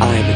I am a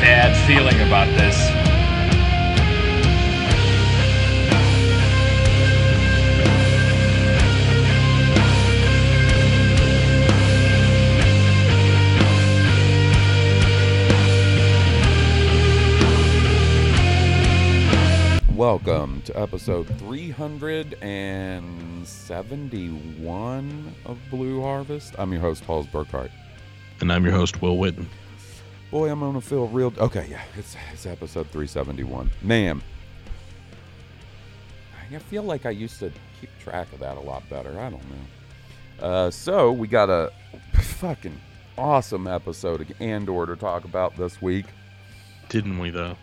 Bad feeling about this. Welcome to episode 371 of Blue Harvest. I'm your host, Halls Burkhart. And I'm your host, Will Whitten. Boy, I'm gonna feel real. Okay, yeah, it's episode 371. Man, I feel like I used to keep track of that a lot better. I don't know. So we got a fucking awesome episode of Andor to talk about this week. Didn't we though?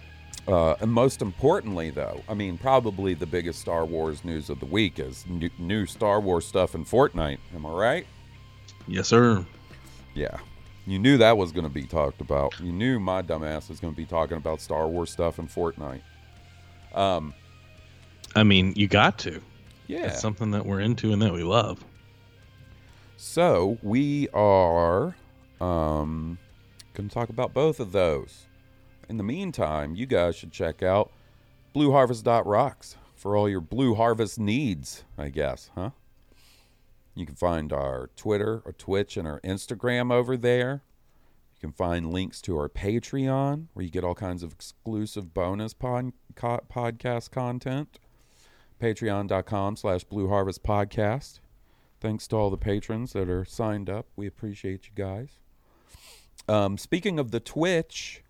And most importantly, though, I mean, probably the biggest Star Wars news of the week is new Star Wars stuff in Fortnite. Am I right? Yes, sir. Yeah. You knew that was going to be talked about. You knew my dumbass was going to be talking about Star Wars stuff and Fortnite. I mean, you got to. Yeah. It's something that we're into and that we love. So we are going to talk about both of those. In the meantime, you guys should check out blueharvest.rocks for all your Blue Harvest needs, I guess, huh? You can find our Twitter, our Twitch, and our Instagram over there. You can find links to our Patreon, where you get all kinds of exclusive bonus podcast content. Patreon.com/Blue Harvest Podcast. Thanks to all the patrons that are signed up. We appreciate you guys. Speaking of the Twitch,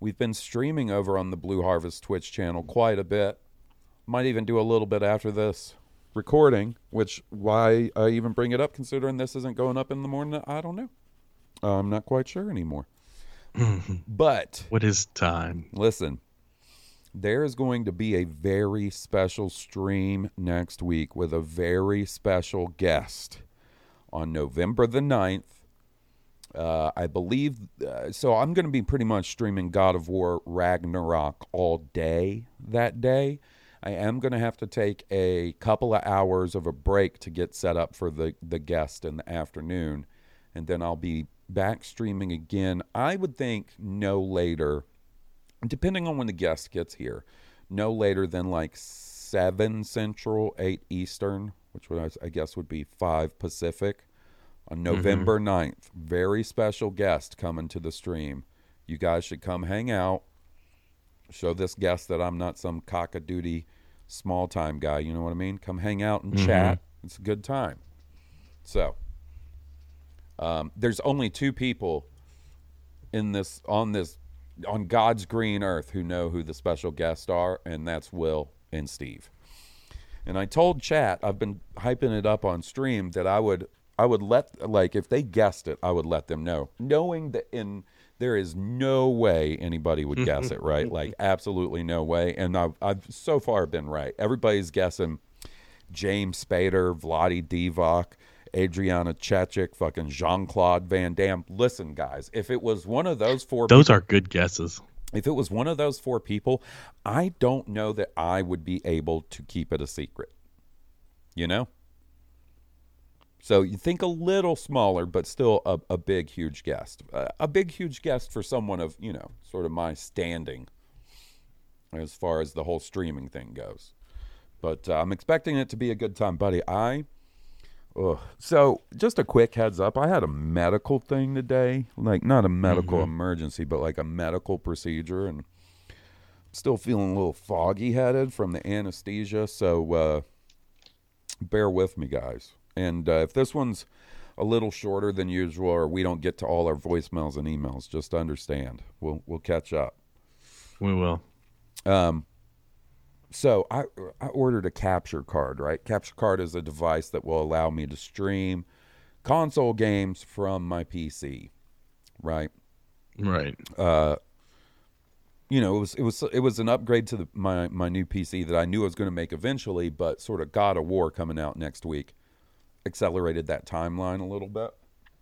we've been streaming over on the Blue Harvest Twitch channel quite a bit. Might even do a little bit after this recording, which why I even bring it up, considering this isn't going up in the morning, I don't know. I'm not quite sure anymore. But what is time? Listen, there is going to be a very special stream next week with a very special guest on November the 9th. I believe, so I'm going to be pretty much streaming God of War Ragnarok all day that day. I am going to have to take a couple of hours of a break to get set up for the guest in the afternoon, and then I'll be back streaming again. I would think no later, depending on when the guest gets here, no later than like 7 Central, 8 Eastern, which would, I guess would be 5 Pacific, on November 9th. Very special guest coming to the stream. You guys should come hang out. Show this guest that I'm not some cock-a-doodle small-time guy. You know what I mean? Come hang out and chat. It's a good time. So, there's only 2 people in on God's green earth who know who the special guests are, and that's Will and Steve. And I told chat, I've been hyping it up on stream, that I would let, like, if they guessed it, I would let them know, knowing that there is no way anybody would guess it right. Like, absolutely no way. And I've so far been right. Everybody's guessing James Spader, Vlade Divac, Adriana Chechik, fucking Jean-Claude Van Damme. Listen, guys, if it was one of those 4 people, those are good guesses. If it was one of those 4 people, I don't know that I would be able to keep it a secret. You know? So you think a little smaller, but still a big, huge guest. A big, huge guest for someone of, you know, sort of my standing. as far as the whole streaming thing goes. But I'm expecting it to be a good time, buddy. So just a quick heads up, I had a medical thing today. Like, not a medical emergency, but like a medical procedure. And I'm still feeling a little foggy-headed from the anesthesia. So bear with me, guys. And if this one's a little shorter than usual, or we don't get to all our voicemails and emails, just understand. We'll catch up. We will. So I ordered a capture card, right? Capture card is a device that will allow me to stream console games from my PC, right? Right. You know, it was an upgrade to my new PC that I knew I was going to make eventually, but sort of God of War coming out next week accelerated that timeline a little bit.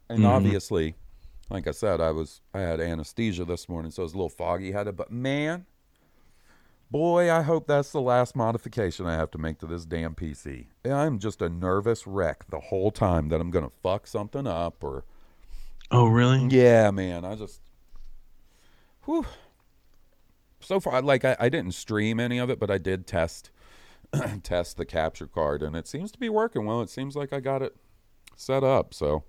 And obviously, like I said, I had anesthesia this morning, so I was a little foggy-headed, but man, boy, I hope that's the last modification I have to make to this damn PC. I'm just a nervous wreck the whole time that I'm going to fuck something up or... Oh, really? Yeah, man. I just... Whew. So far, like, I didn't stream any of it, but I did test the capture card, and it seems to be working well. It seems like I got it set up, so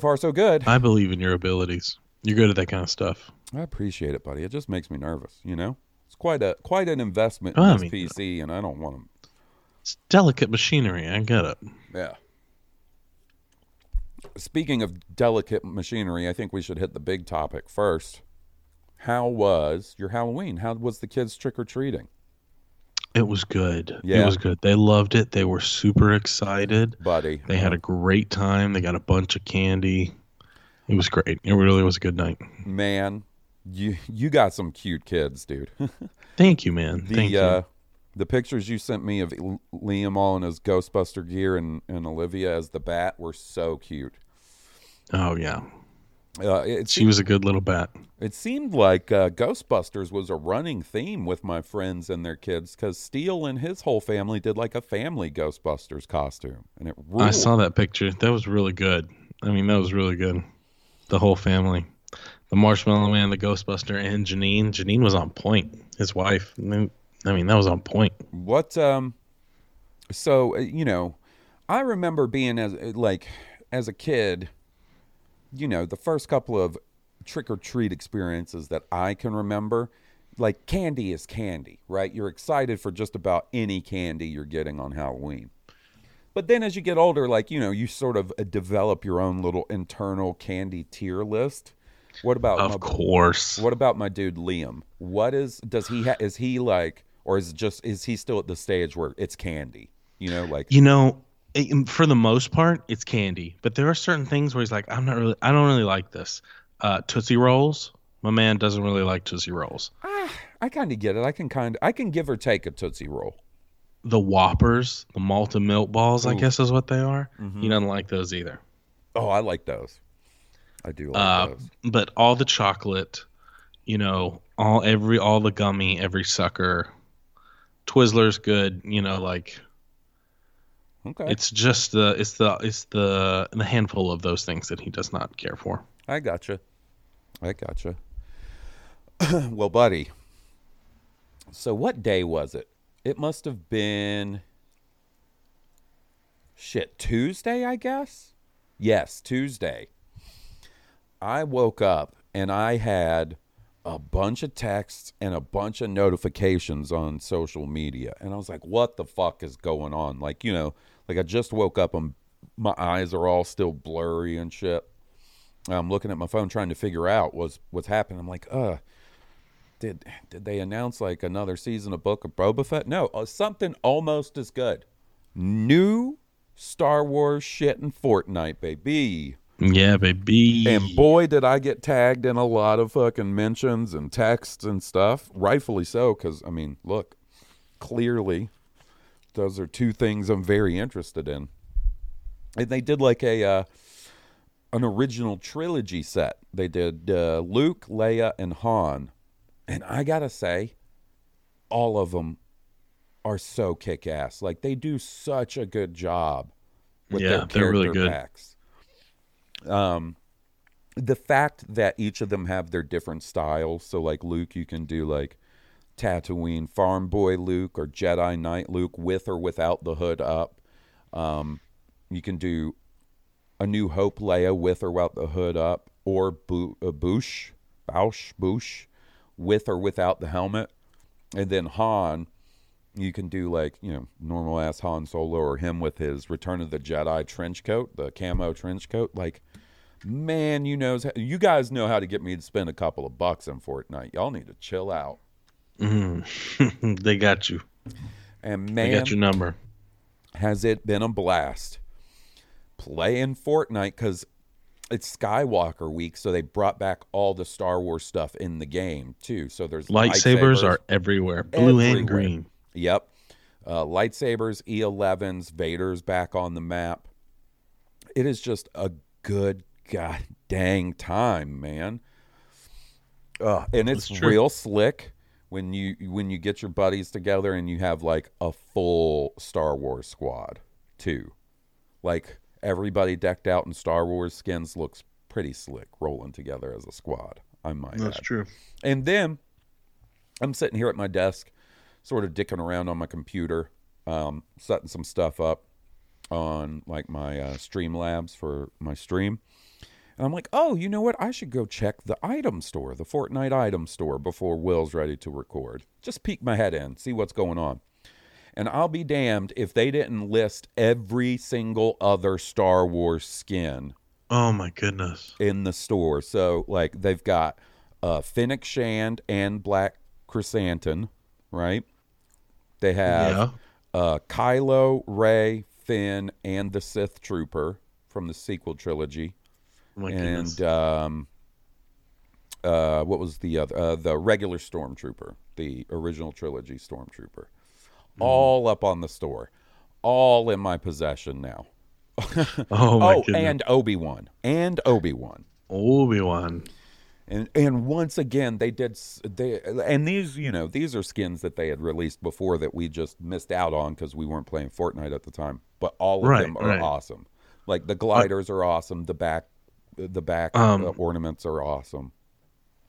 far, so good. I believe in your abilities. You're good at that kind of stuff. I appreciate it, buddy. It just makes me nervous, you know? It's quite an investment in this PC, and I don't want to... It's delicate machinery. I get it. Yeah. Speaking of delicate machinery, I think we should hit the big topic first. How was your Halloween? How was the kids trick-or-treating? It was good. Yeah. It was good. They loved it. They were super excited. Buddy. They had a great time. They got a bunch of candy. It was great. It really was a good night. Man, you got some cute kids, dude. Thank you, man. Thank you. The pictures you sent me of Liam all in his Ghostbuster gear and Olivia as the bat were so cute. Oh, yeah. She was a good little bat. It seemed like Ghostbusters was a running theme with my friends and their kids, because Steele and his whole family did like a family Ghostbusters costume. And it ruled. I saw that picture. That was really good. I mean, that was really good. The whole family. The Marshmallow Man, the Ghostbuster, and Janine. Janine was on point. His wife. I mean, that was on point. What, so, you know, I remember being as a kid, you know, the first couple of trick-or-treat experiences that I can remember, like, candy is candy, right? You're excited for just about any candy you're getting on Halloween. But then as you get older, like, you know, you sort of develop your own little internal candy tier list. What about What about my dude Liam? Is he still at the stage where it's candy? You know, like, you know, for the most part it's candy, but there are certain things where he's like, I don't really like this. Tootsie Rolls. My man doesn't really like Tootsie Rolls. I kind of get it. I can give or take a Tootsie Roll. The Whoppers, the malt and milk balls, I guess is what they are. Mm-hmm. He doesn't like those either. Oh, I like those. I do like those. But all the chocolate, you know, all the gummy, every sucker. Twizzlers, good, you know, like. Okay. It's just the handful of those things that he does not care for. I gotcha. Well, buddy. So what day was it? It must have been, Tuesday, I guess? Yes, Tuesday. I woke up and I had a bunch of texts and a bunch of notifications on social media. And I was like, what the fuck is going on? Like, you know, like I just woke up and my eyes are all still blurry and shit. I'm looking at my phone trying to figure out what's happening. I'm like, Did they announce like another season of Book of Boba Fett? No, something almost as good. New Star Wars shit in Fortnite, baby. Yeah, baby. And boy, did I get tagged in a lot of fucking mentions and texts and stuff. Rightfully so, because, I mean, look, clearly those are two things I'm very interested in. And they did like an original trilogy set. They did Luke, Leia, and Han. And I gotta say, all of them are so kick-ass. Like, they do such a good job with their character really good. Packs. The fact that each of them have their different styles. So, like, Luke, you can do, like, Tatooine, farm boy Luke or Jedi Knight Luke with or without the hood up. You can do A New Hope Leia with or without the hood up, or Boosh with or without the helmet. And then Han, you can do like, you know, normal ass Han Solo, or him with his Return of the Jedi trench coat, the camo trench coat. Like, man, you guys know how to get me to spend a couple of bucks in Fortnite. Y'all need to chill out. Mm. They got you. And man, they got your number. Has it been a blast playing Fortnite, because it's Skywalker week, so they brought back all the Star Wars stuff in the game too. So there's lightsabers are everywhere, blue and green. Yep. Lightsabers, E11s, Vader's back on the map. It is just a good god dang time, man. And it's real slick when you get your buddies together and you have like a full Star Wars squad too. Like, everybody decked out in Star Wars skins looks pretty slick rolling together as a squad, I might add. That's true. And then I'm sitting here at my desk sort of dicking around on my computer, setting some stuff up on like my Streamlabs for my stream. And I'm like, oh, you know what? I should go check the item store, the Fortnite item store, before Will's ready to record. Just peek my head in, see what's going on. And I'll be damned if they didn't list every single other Star Wars skin. Oh, my goodness. In the store. So, like, they've got Fennec Shand and Black Chrysanthemum, right? They have Kylo, Rey, Finn, and the Sith Trooper from the sequel trilogy. Oh my goodness. And what was the other? The regular Stormtrooper, the original trilogy Stormtrooper. All up on the store, all in my possession now. Oh my goodness. And Obi-Wan, and once again they and these, you know, these are skins that they had released before that we just missed out on because we weren't playing Fortnite at the time. But all of them are awesome. Like, the gliders are awesome. The back ornaments are awesome.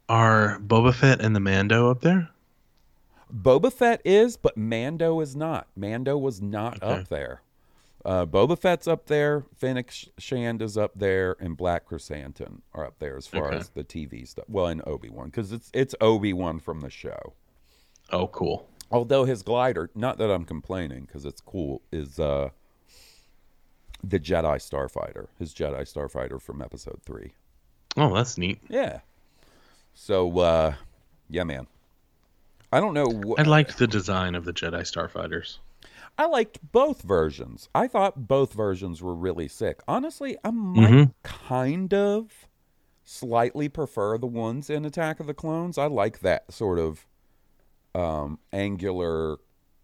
Are Boba Fett and the Mando up there? Boba Fett is, but Mando is not. Mando was not up there. Boba Fett's up there. Fennec Shand is up there, and Black Chrysanthemum are up there as far as the TV stuff. Well, and Obi-Wan, because it's Obi-Wan from the show. Oh, cool. Although his glider, not that I'm complaining, because it's cool, is the Jedi Starfighter. His Jedi Starfighter from Episode 3. Oh, that's neat. Yeah. So, yeah, man. I don't know. I liked the design of the Jedi Starfighters. I liked both versions. I thought both versions were really sick. Honestly, I might kind of slightly prefer the ones in Attack of the Clones. I like that sort of angular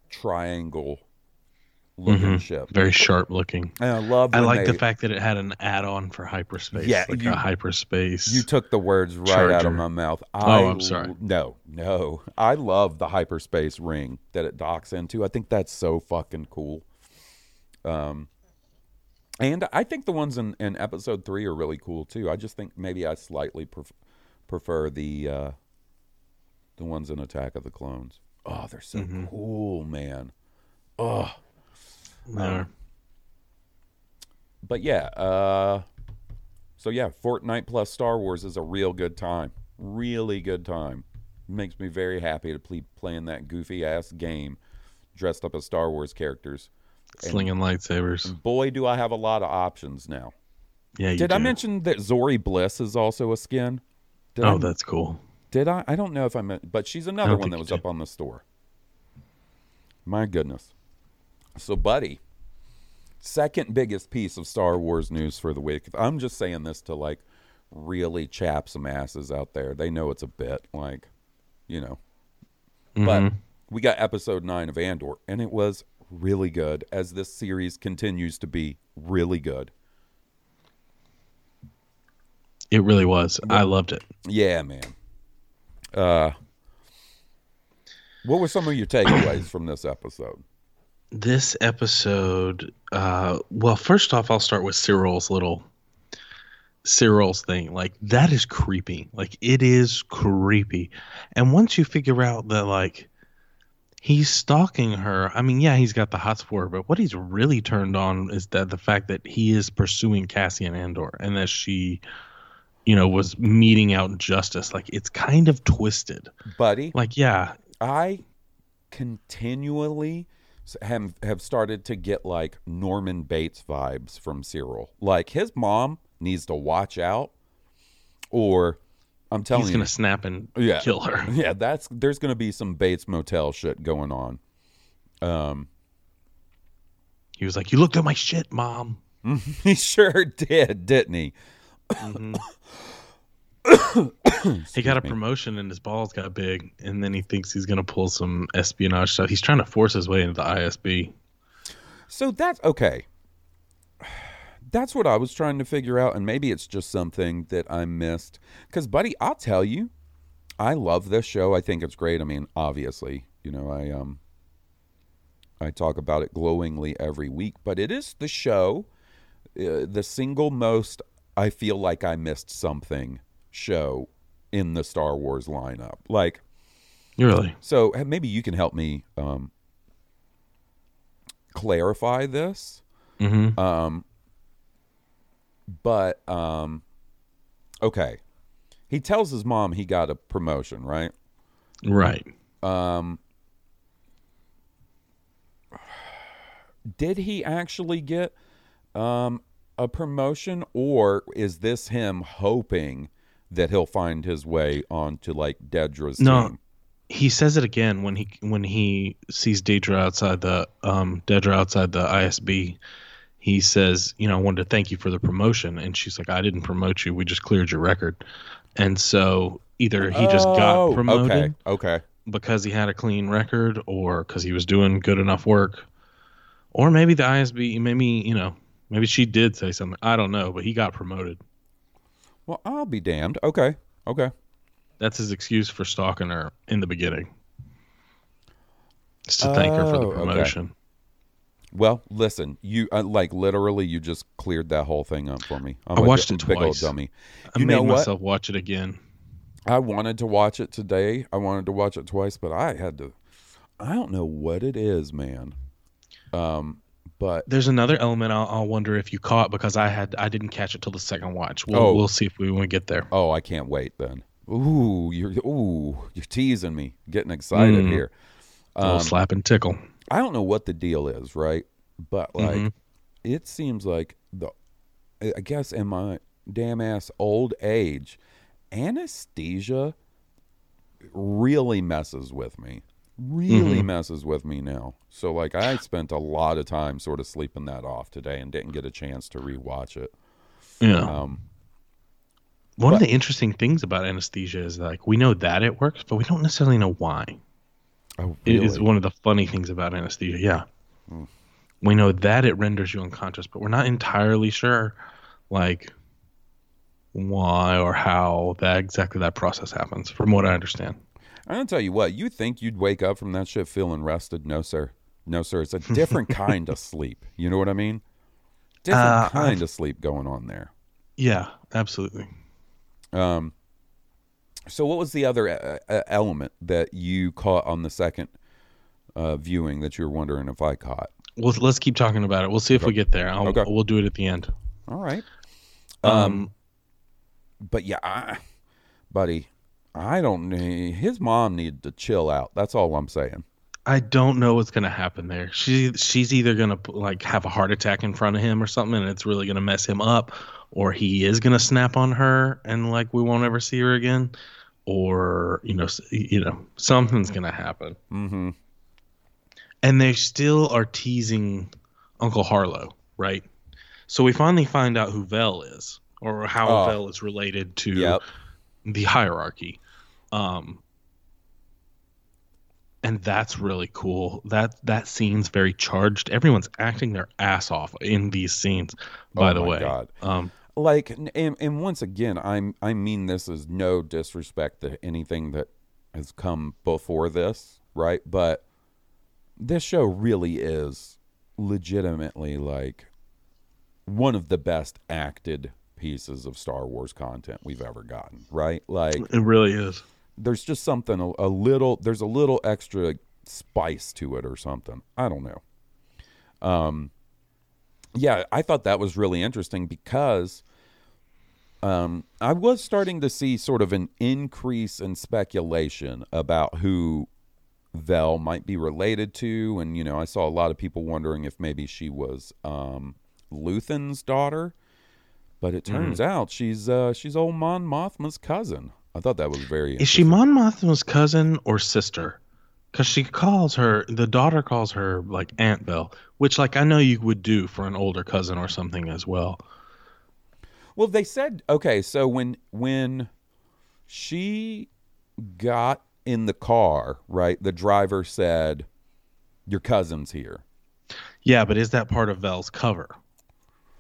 triangle looking ship. Very sharp looking. And I love. I like the fact that it had an add-on for hyperspace. Yeah, like a hyperspace. You took the words right out of my mouth. I'm sorry. No. I love the hyperspace ring that it docks into. I think that's so fucking cool. And I think the ones in Episode 3 are really cool too. I just think maybe I slightly prefer the ones in Attack of the Clones. Oh, they're so cool, man. Oh. But yeah, so yeah, Fortnite plus Star Wars is a real good time. Really good time. Makes me very happy to be playing that goofy ass game dressed up as Star Wars characters. Slinging lightsabers. Boy, do I have a lot of options now. Yeah, Did I mention that Zori Bliss is also a skin? That's cool. Did I? I don't know if I meant, but she's another one that was up on the store. My goodness. So, buddy, second biggest piece of Star Wars news for the week. I'm just saying this to, like, really chap some asses out there. They know it's a bit, like, you know. But we got Episode 9 of Andor, and it was really good, as this series continues to be really good. It really was. But, I loved it. Yeah, man. What were some of your takeaways from this episode? This episode, well, first off, I'll start with Cyril's thing. Like, that is creepy. Like, it is creepy. And once you figure out that, like, He's stalking her. I mean, yeah, he's got the hots for her, but what he's really turned on is that the fact that he is pursuing Cassian Andor and that she, you know, was meeting out justice. Like, it's kind of twisted. Buddy. Like, yeah. I continually have started to get, like, Norman Bates vibes from Cyril. Like, his mom needs to watch out, or... I'm telling you. He's going to snap and kill her. Yeah, there's going to be some Bates Motel shit going on. He was like, "You looked at my shit, Mom." He sure did, didn't he? Mm-hmm. He got a promotion and his balls got big, and then he thinks he's going to pull some espionage stuff. He's trying to force his way into the ISB. So that's okay. That's what I was trying to figure out, and maybe it's just something that I missed. Because, buddy, I'll tell you, I love this show. I think it's great. I mean, obviously, you know, I talk about it glowingly every week. But it is the show, the single most I feel like I missed something show in the Star Wars lineup. Like, really? So maybe you can help me clarify this. Mm-hmm. But, okay, he tells his mom he got a promotion, right? Right. Did he actually get a promotion, or is this him hoping that he'll find his way onto, like, Dedra's team? He says it again when he sees Dedra outside the ISB. He says, "You know, I wanted to thank you for the promotion." And she's like, "I didn't promote you. We just cleared your record." And so either he just got promoted because he had a clean record, or because he was doing good enough work. Or maybe the ISB, maybe she did say something. I don't know, but he got promoted. Well, I'll be damned. Okay. That's his excuse for stalking her in the beginning. It's to thank her for the promotion. Okay. Well, listen, you literally you just cleared that whole thing up for me. I watched it twice. Big old dummy. You made myself watch it again. I wanted to watch it today. I wanted to watch it twice, but I don't know what it is, man. But there's another element I'll wonder if you caught, because I didn't catch it till the second watch. We'll see if we want to get there. Oh, I can't wait then. Ooh, you're teasing me, getting excited here. A little slap and tickle. I don't know what the deal is, right? But, like, It seems like, I guess in my damn ass old age, anesthesia really messes with me. Really messes with me now. So, like, I spent a lot of time sort of sleeping that off today and didn't get a chance to rewatch it. Yeah. One of the interesting things about anesthesia is, like, we know that it works, but we don't necessarily know why. Oh, really? It is one of the funny things about anesthesia. Yeah. We know that it renders you unconscious, but we're not entirely sure, like, why or how that process happens, from what I understand. I'm going to tell you what, you think you'd wake up from that shit feeling rested? No, sir. No, sir. It's a different kind of sleep. You know what I mean? Different kind of sleep going on there. Yeah, absolutely. So what was the other element that you caught on the second viewing that you were wondering if I caught? Well, let's keep talking about it. We'll see if we get there. We'll do it at the end. All right. But yeah, buddy, I don't know. His mom needed to chill out. That's all I'm saying. I don't know what's going to happen there. She's either going to, like, have a heart attack in front of him or something, and it's really going to mess him up. Or he is going to snap on her and, like, we won't ever see her again. Or, you know, something's going to happen. Mm-hmm. And they still are teasing Uncle Harlow, right? So we finally find out who Vel is, or how Vel is related to the hierarchy. And that's really cool. That scene's very charged. Everyone's acting their ass off in these scenes, by the way. Oh, my God. And once again, I mean this is no disrespect to anything that has come before this, right? But this show really is legitimately, like, one of the best acted pieces of Star Wars content we've ever gotten, right? Like, it really is. There's just something, there's a little extra spice to it or something. I don't know. Yeah, I thought that was really interesting because I was starting to see sort of an increase in speculation about who Vel might be related to. And, you know, I saw a lot of people wondering if maybe she was Luthen's daughter. But it turns out she's old Mon Mothma's cousin. I thought that was very interesting. Is she Mon Mothma's cousin or sister? Because she calls her, the daughter calls her, like, Aunt Vel, which, like, I know you would do for an older cousin or something as well. Well, they said, okay, so when she got in the car, right, the driver said, your cousin's here. Yeah, but is that part of Vel's cover?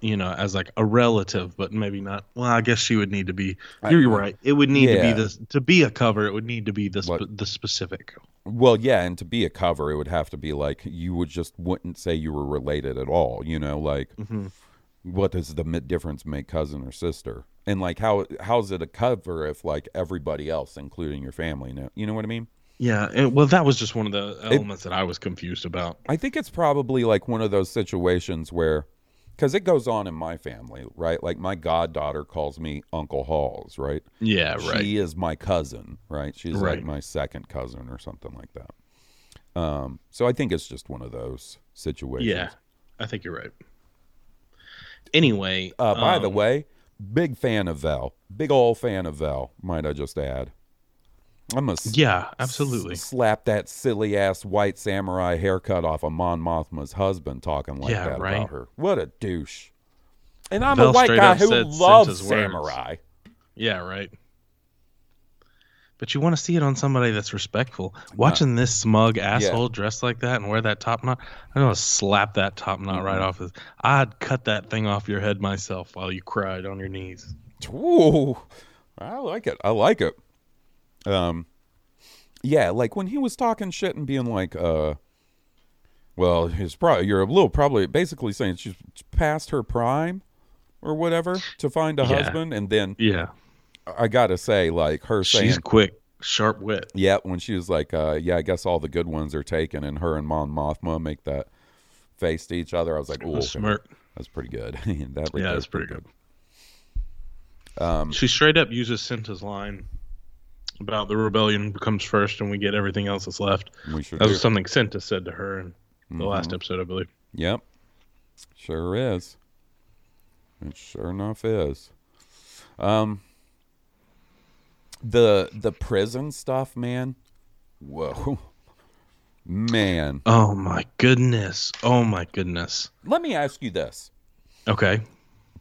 You know, as like a relative, but maybe not. Well, I guess she would need to be. You're right. It would need to be this to be a cover. It would need to be this the specific. Well, yeah, and to be a cover, it would have to be like you would just wouldn't say you were related at all. You know, like what does the difference make cousin or sister? And like how's it a cover if like everybody else, including your family, know? You know what I mean? Yeah, and, well, that was just one of the elements that I was confused about. I think it's probably like one of those situations where. Because it goes on in my family, right? Like, my goddaughter calls me Uncle Halls, right? Yeah, right. She is my cousin, right? She's like my second cousin or something like that. So I think it's just one of those situations. Yeah, I think you're right. Anyway. By the way, big fan of Vel. Big old fan of Vel, might I just add. I'm going to absolutely slap that silly-ass white samurai haircut off of Mon Mothma's husband talking like that about her. What a douche. And I'm a white guy who loves samurai. Yeah, right. But you want to see it on somebody that's respectful. Watching this smug asshole dressed like that and wear that top knot, I'm going to slap that top knot right off. I'd cut that thing off your head myself while you cried on your knees. Ooh, I like it. I like it. Yeah, like when he was talking shit and being like, well, he's probably basically saying she's past her prime or whatever to find a husband, and then I gotta say, like her saying she's quick, sharp wit. Yeah, when she was like, I guess all the good ones are taken, and her and Mon Mothma make that face to each other. I was like, ooh, smirk. That's pretty good. That's pretty good. She straight up uses Senta's line. About the rebellion comes first and we get everything else that's left. That was something Senta said to her in the last episode, I believe. Yep. Sure is. It sure enough is. The prison stuff, man. Whoa. Man. Oh, my goodness. Let me ask you this. Okay.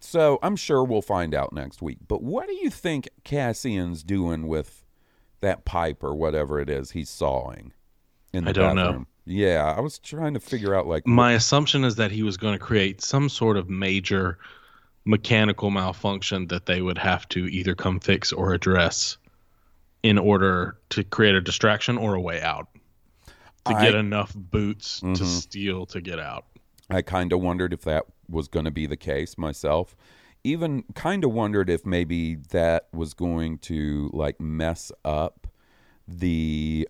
So I'm sure we'll find out next week. But what do you think Cassian's doing with that pipe or whatever it is he's sawing in the bathroom? I don't know. Yeah, I was trying to figure out like... My assumption is that he was going to create some sort of major mechanical malfunction that they would have to either come fix or address in order to create a distraction or a way out. To get enough boots to steal to get out. I kind of wondered if that was going to be the case myself. Even kind of wondered if maybe that was going to like mess up the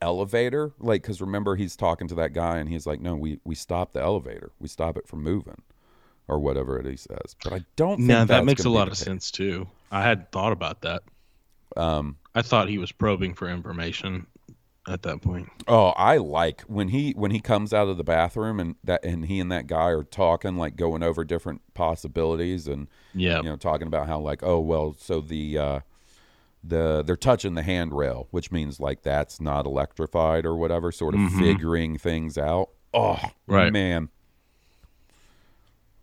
elevator, like because remember he's talking to that guy and he's like, "No, we stop the elevator, we stop it from moving," or whatever it is he says. But I don't think that makes a lot of sense too. I hadn't thought about that. I thought he was probing for information at that point. Oh, I like when he comes out of the bathroom and he and that guy are talking, like going over different possibilities and you know, talking about how like, oh well, so the they're touching the handrail, which means like that's not electrified or whatever, sort of figuring things out. Oh right. Man.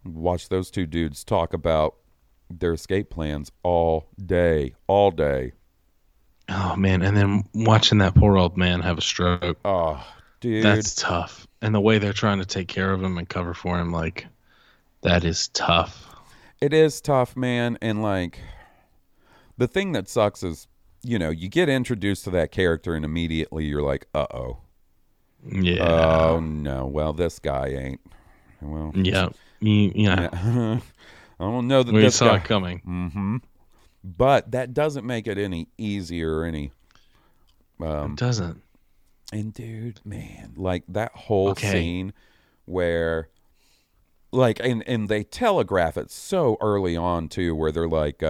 Watch those two dudes talk about their escape plans all day. Oh, man, and then watching that poor old man have a stroke. Oh, dude. That's tough. And the way they're trying to take care of him and cover for him, like, that is tough. It is tough, man. And, like, the thing that sucks is, you know, you get introduced to that character and immediately you're like, uh-oh. Yeah. Oh, no. Well, this guy ain't. Well. Yeah. Yeah. I don't know that this guy. We saw it coming. Mm-hmm. But that doesn't make it any easier or any... it doesn't. And dude, man, like that whole scene where, like, and they telegraph it so early on too, where they're like,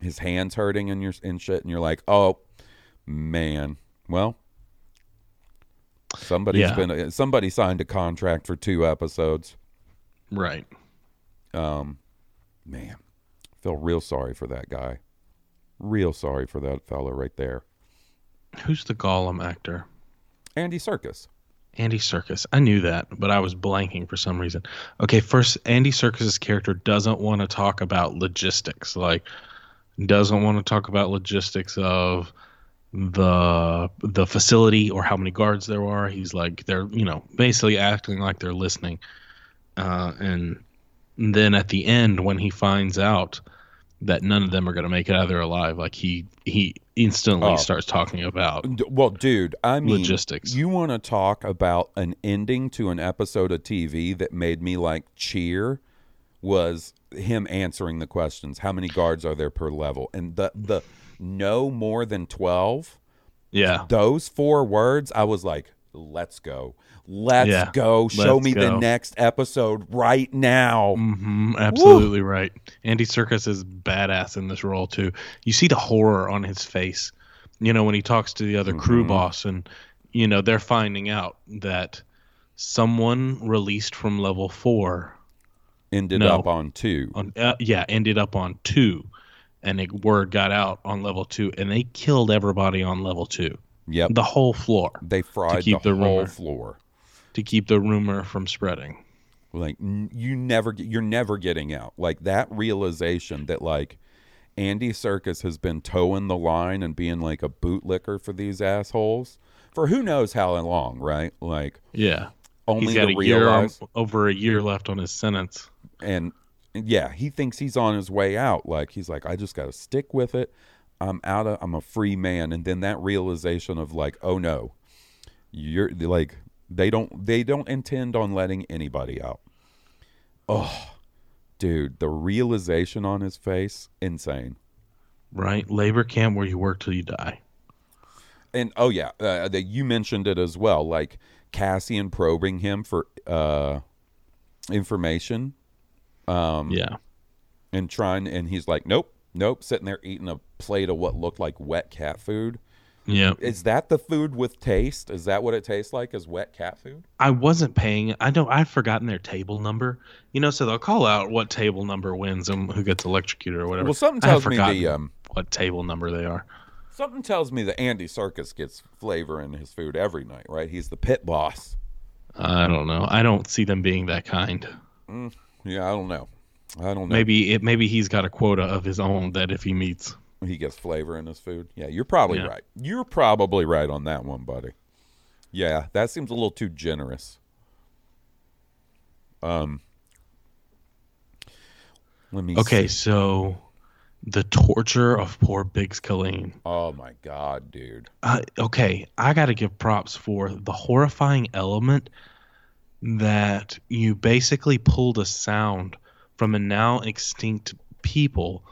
his hands hurting and shit, and you're like, oh man, well, somebody signed a contract for 2 episodes, right? Man, feel real sorry for that guy, real sorry for that fellow right there. Who's the Gollum actor? Andy Serkis. Andy Serkis. I knew that, but I was blanking for some reason. Okay, first, Andy Serkis's character doesn't want to talk about logistics. Like, doesn't want to talk about logistics of the facility or how many guards there are. He's like, they're, you know, basically acting like they're listening. And then at the end, when he finds out that none of them are going to make it out of there alive, like he instantly starts talking about, well, dude, I mean, logistics. You want to talk about an ending to an episode of TV that made me like cheer, was him answering the questions. How many guards are there per level? And the no more than 12. Yeah. Those 4 words, I was like, let's go. Let's go. Show me the next episode right now. Mm-hmm, absolutely. Woo. Right. Andy Serkis is badass in this role, too. You see the horror on his face, you know, when he talks to the other crew boss, and, you know, they're finding out that someone released from level 4 ended up on 2. Ended up on 2. And a word got out on level 2, and they killed everybody on level 2. Yep. The whole floor. They fried the whole floor. To keep the rumor from spreading. Like, you're never getting out. Like, that realization that, like, Andy Serkis has been toeing the line and being, like, a bootlicker for these assholes for who knows how long, right? Like, yeah. Only he's got over a year left on his sentence. And, yeah, he thinks he's on his way out. Like, he's like, I just got to stick with it. I'm a free man. And then that realization of, like, oh, no, you're, like, They don't intend on letting anybody out. Oh, dude, the realization on his face, insane. Right, labor camp where you work till you die. And you mentioned it as well. Like Cassian probing him for information. And he's like, nope, sitting there eating a plate of what looked like wet cat food. Yeah. Is that the food with taste? Is that what it tastes like, is wet cat food? I wasn't paying. I know I've forgotten their table number. You know, so they'll call out what table number wins and who gets electrocuted or whatever. Well, something tells me what table number they are. Something tells me that Andy Serkis gets flavor in his food every night, right? He's the pit boss. I don't know. I don't see them being that kind. Yeah, I don't know. Maybe he's got a quota of his own that if he meets, he gets flavor in his food. Yeah, you're probably right. You're probably right on that one, buddy. Yeah, that seems a little too generous. Let me see. So the torture of poor Bix Caleen. Oh my God, dude. I got to give props for the horrifying element that you basically pulled a sound from a now extinct people.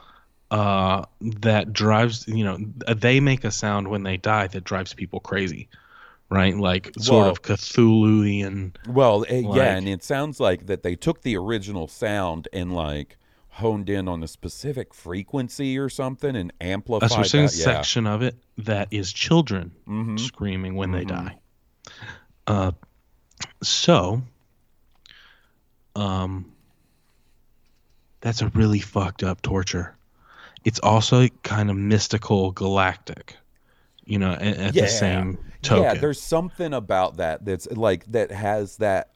That drives, you know, they make a sound when they die that drives people crazy, right? Like sort of Cthulhuian. Well, and it sounds like that they took the original sound and like honed in on a specific frequency or something and amplified that. A certain section of it that is children screaming when they die. That's a really fucked up torture. It's also kind of mystical, galactic, you know, at the same token. Yeah, there's something about that that's like, that has that,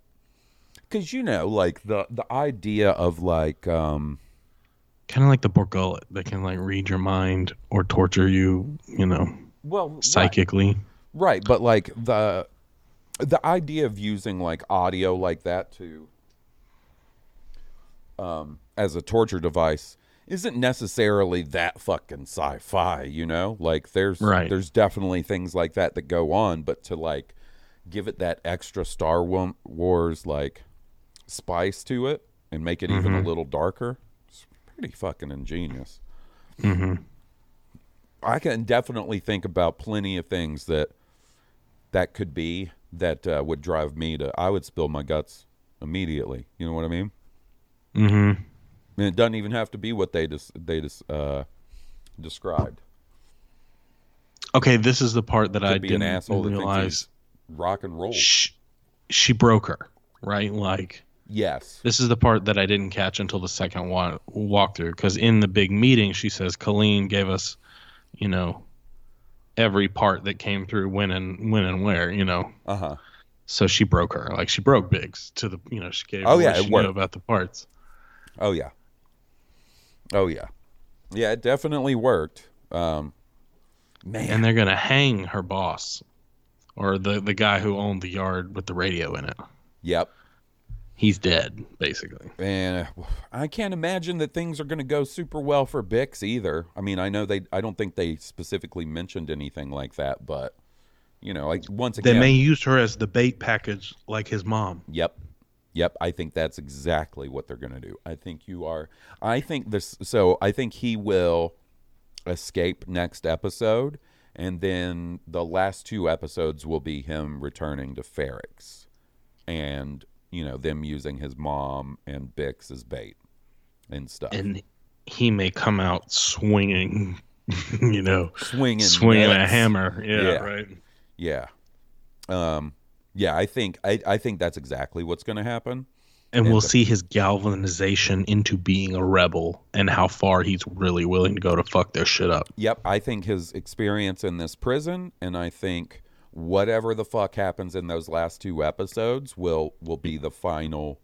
because, you know, like the idea of like, kind of like the Borgullet that can like read your mind or torture you, you know, psychically. Right. But like the idea of using like audio like that to, as a torture device isn't necessarily that fucking sci-fi, you know? Like, there's definitely things like that that go on, but to, like, give it that extra Star Wars, like, spice to it and make it even a little darker, it's pretty fucking ingenious. I can definitely think about plenty of things that that could be that would drive me to, I would spill my guts immediately. You know what I mean? Mm-hmm. And it doesn't even have to be what they described. Okay, this is the part that I didn't realize. Rock and roll. She broke her, right? Like, yes. This is the part that I didn't catch until the second walkthrough, because in the big meeting, she says, Caleen gave us, you know, every part that came through when and where, you know. Uh-huh. So she broke her. Like, she broke Biggs to the, you know, she gave her what she knew about the parts. Oh, yeah. Oh, yeah. Yeah, it definitely worked. Man. And they're going to hang her boss, or the guy who owned the yard with the radio in it. Yep. He's dead, basically. And I can't imagine that things are going to go super well for Bix either. I mean, I know I don't think they specifically mentioned anything like that, but, you know, like, once again, they may use her as the bait package, like his mom. Yep. Yep, I think that's exactly what they're going to do. I think he will escape next episode, and then the last two episodes will be him returning to Ferrix, and, you know, them using his mom and Bix as bait and stuff. And he may come out swinging, you know, swinging a hammer. Yeah, right. Yeah. Yeah, I think that's exactly what's going to happen. And we'll see his galvanization into being a rebel and how far he's really willing to go to fuck their shit up. Yep, I think his experience in this prison, and I think whatever the fuck happens in those last two episodes will be the final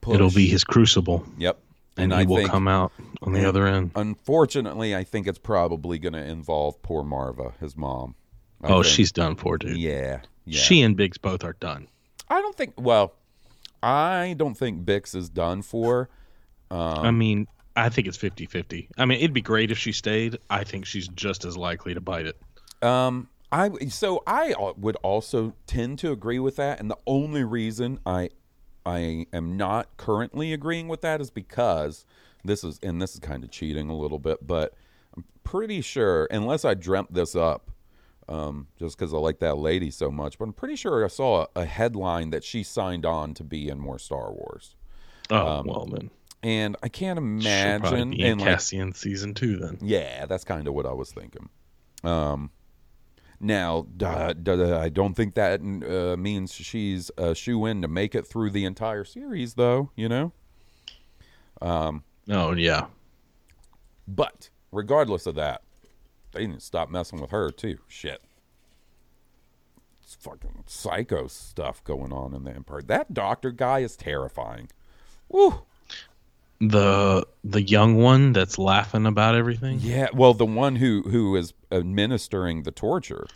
push. It'll be his crucible. Yep. And he will come out on the other end. Unfortunately, I think it's probably going to involve poor Marva, his mom. She's done for, dude. Yeah. Yeah. She and Bix both are done. I don't think Bix is done for. I mean, I think it's 50-50. I mean, it'd be great if she stayed. I think she's just as likely to bite it. I would also tend to agree with that, and the only reason I am not currently agreeing with that is because this is kind of cheating a little bit, but I'm pretty sure, unless I dreamt this up, just because I like that lady so much, but I'm pretty sure I saw a headline that she signed on to be in more Star Wars. Then. And I can't imagine. She'll probably be in Cassian season 2 then. Yeah, that's kind of what I was thinking. I don't think that means she's a shoo-in to make it through the entire series, though, you know? Yeah. But regardless of that, they didn't stop messing with her, too. Shit. It's fucking psycho stuff going on in the Empire. That doctor guy is terrifying. Woo! The young one that's laughing about everything? Yeah, well, the one who is administering the torture.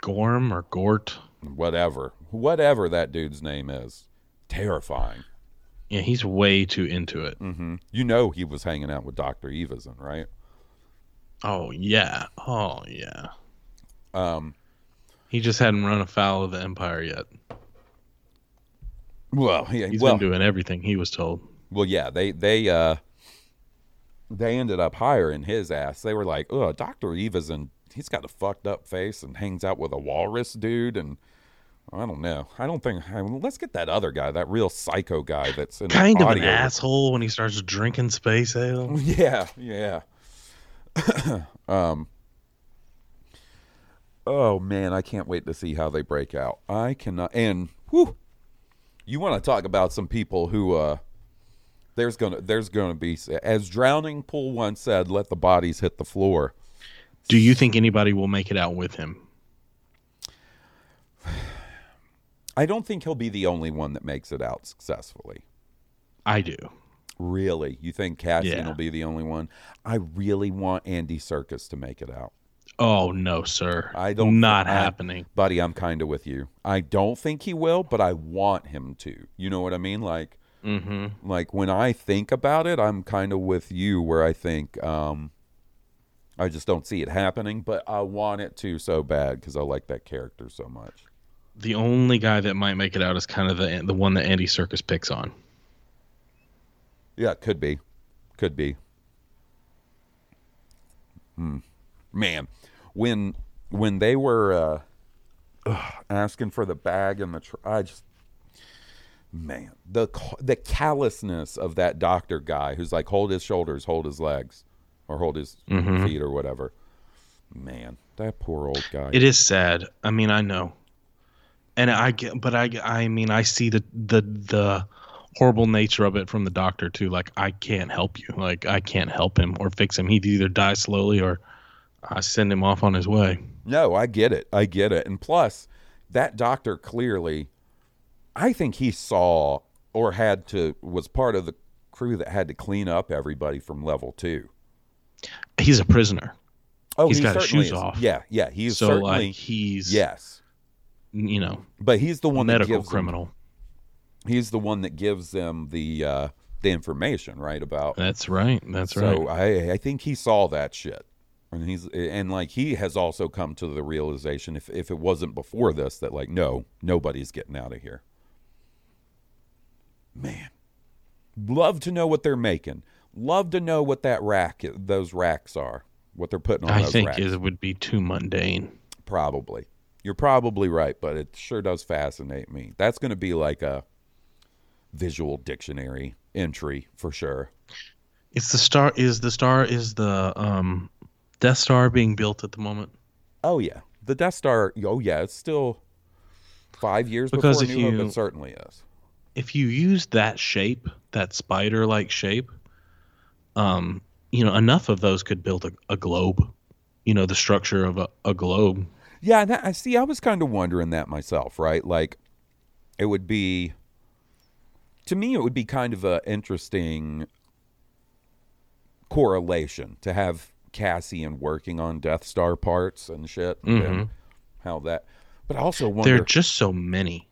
Gorm or Gort? Whatever that dude's name is. Terrifying. Yeah, he's way too into it. Mm-hmm. You know he was hanging out with Dr. Eveson, right? Oh yeah. He just hadn't run afoul of the Empire yet. Well, yeah, he's been doing everything he was told. Well, yeah, they ended up hiring his ass. They were like, "Oh, Dr. Eveson, he's got a fucked up face and hangs out with a walrus dude, and I don't know. Let's get that other guy, that real psycho guy that's in kind of an asshole when he starts drinking space ale." Yeah. Oh man, I can't wait to see how they break out. I cannot. And whew, you want to talk about some people who there's gonna be, as Drowning Pool once said, let the bodies hit the floor. Do you think anybody will make it out with him? I don't think he'll be the only one that makes it out successfully. I do. Really? You think Cassian will be the only one? I really want Andy Serkis to make it out. Oh, no, sir. Not happening. Buddy, I'm kind of with you. I don't think he will, but I want him to. You know what I mean? Like, like when I think about it, I'm kind of with you where I think I just don't see it happening, but I want it to so bad because I like that character so much. The only guy that might make it out is kind of the one that Andy Serkis picks on. Yeah, could be. Man, when they were asking for the bag and the I just, man, the callousness of that doctor guy who's like, hold his shoulders, hold his legs, or hold his feet or whatever. Man, that poor old guy. It is sad. I mean, I know, and I get, but I mean, I see the horrible nature of it from the doctor too. Like, I can't help you. Like, I can't help him or fix him. He'd either die slowly or I send him off on his way. No, I get it. I get it. And plus, that doctor clearly, I think he saw or had to, was part of the crew that had to clean up everybody from level 2. He's a prisoner. Oh, he's got his shoes off. Yeah. He's so certainly, like, he's, yes, you know, but he's the one medical that gives criminal. He's the one that gives them the information, right? About that's right. So I think he saw that shit. And he has also come to the realization, if it wasn't before this, that like, no, nobody's getting out of here. Man, love to know what they're making. Love to know what that rack, those racks are, what they're putting on. I those think racks. It would be too mundane. Probably, you're probably right, but it sure does fascinate me. That's going to be like a visual dictionary entry for sure. It's the star. Is the Death Star being built at the moment? Oh yeah, the Death Star. Oh yeah, it's still 5 years because before New Hope. It certainly is. If you use that shape, that spider-like shape, you know, enough of those could build a globe. You know, the structure of a globe. Yeah, that, I see. I was kind of wondering that myself, right? Like, it would be. To me, it would be kind of an interesting correlation to have Cassian working on Death Star parts and shit, and how that. But I also wonder, there are just so many.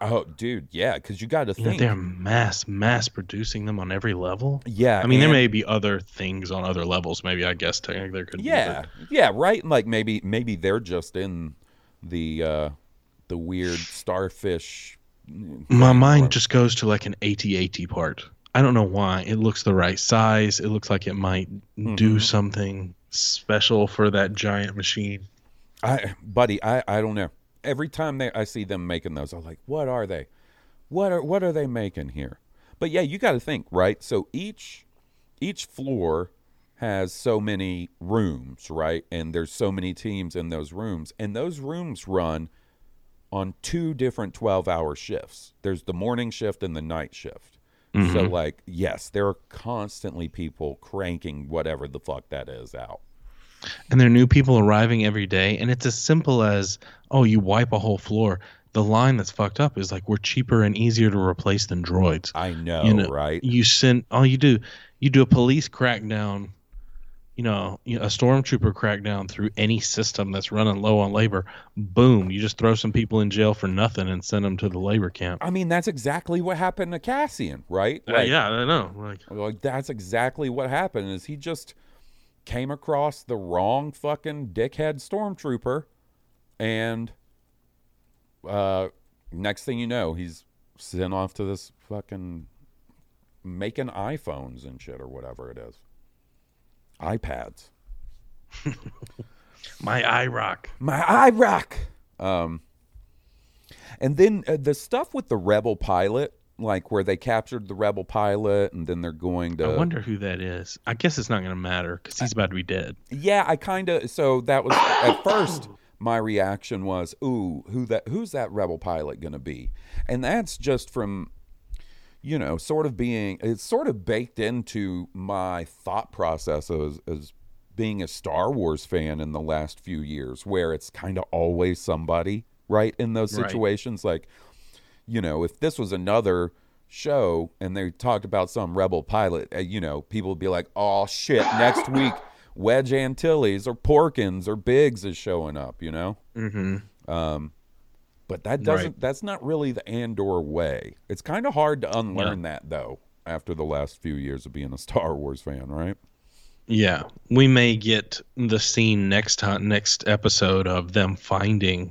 Oh, dude, yeah, because you got to think, they're mass producing them on every level. Yeah, I mean, there may be other things on other levels. Maybe I guess technically there could. Yeah, be yeah, right. Like maybe they're just in the weird starfish. My mind part. Just goes to like an AT-AT part. I don't know why. It looks the right size. It looks like it might do something special for that giant machine. I don't know. Every time I see them making those, I'm like, what are they? What are they making here? But yeah, you got to think, right? So each floor has so many rooms, right? And there's so many teams in those rooms, and those rooms run on two different 12-hour shifts. There's the morning shift and the night shift. So, like, yes, there are constantly people cranking whatever the fuck that is out. And there are new people arriving every day, and it's as simple as, oh, you wipe a whole floor. The line that's fucked up is like, we're cheaper and easier to replace than droids. I know, you know, right? You do a police crackdown, you know, a stormtrooper crackdown through any system that's running low on labor. Boom, you just throw some people in jail for nothing and send them to the labor camp. I mean, that's exactly what happened to Cassian, right? Like, yeah, I know. Like, that's exactly what happened, is he just came across the wrong fucking dickhead stormtrooper, and next thing you know, he's sent off to this fucking making iPhones and shit or whatever it is. iPads. My iRock. And then the stuff with the rebel pilot, like where they captured the rebel pilot, and then they're going to. I wonder who that is. I guess it's not going to matter because he's about to be dead. Yeah, I kind of. So that was at first my reaction was, "Ooh, who's that rebel pilot going to be?" And that's just from, you know, sort of being, it's sort of baked into my thought process as being a Star Wars fan in the last few years, where it's kind of always somebody, right, in those situations. Right. Like, you know, if this was another show and they talked about some rebel pilot, you know, people would be like, oh shit, next week Wedge Antilles or Porkins or Biggs is showing up, you know? But that doesn't. Right. That's not really the Andor way. It's kind of hard to unlearn that, though, after the last few years of being a Star Wars fan, right? Yeah, we may get the scene next episode of them finding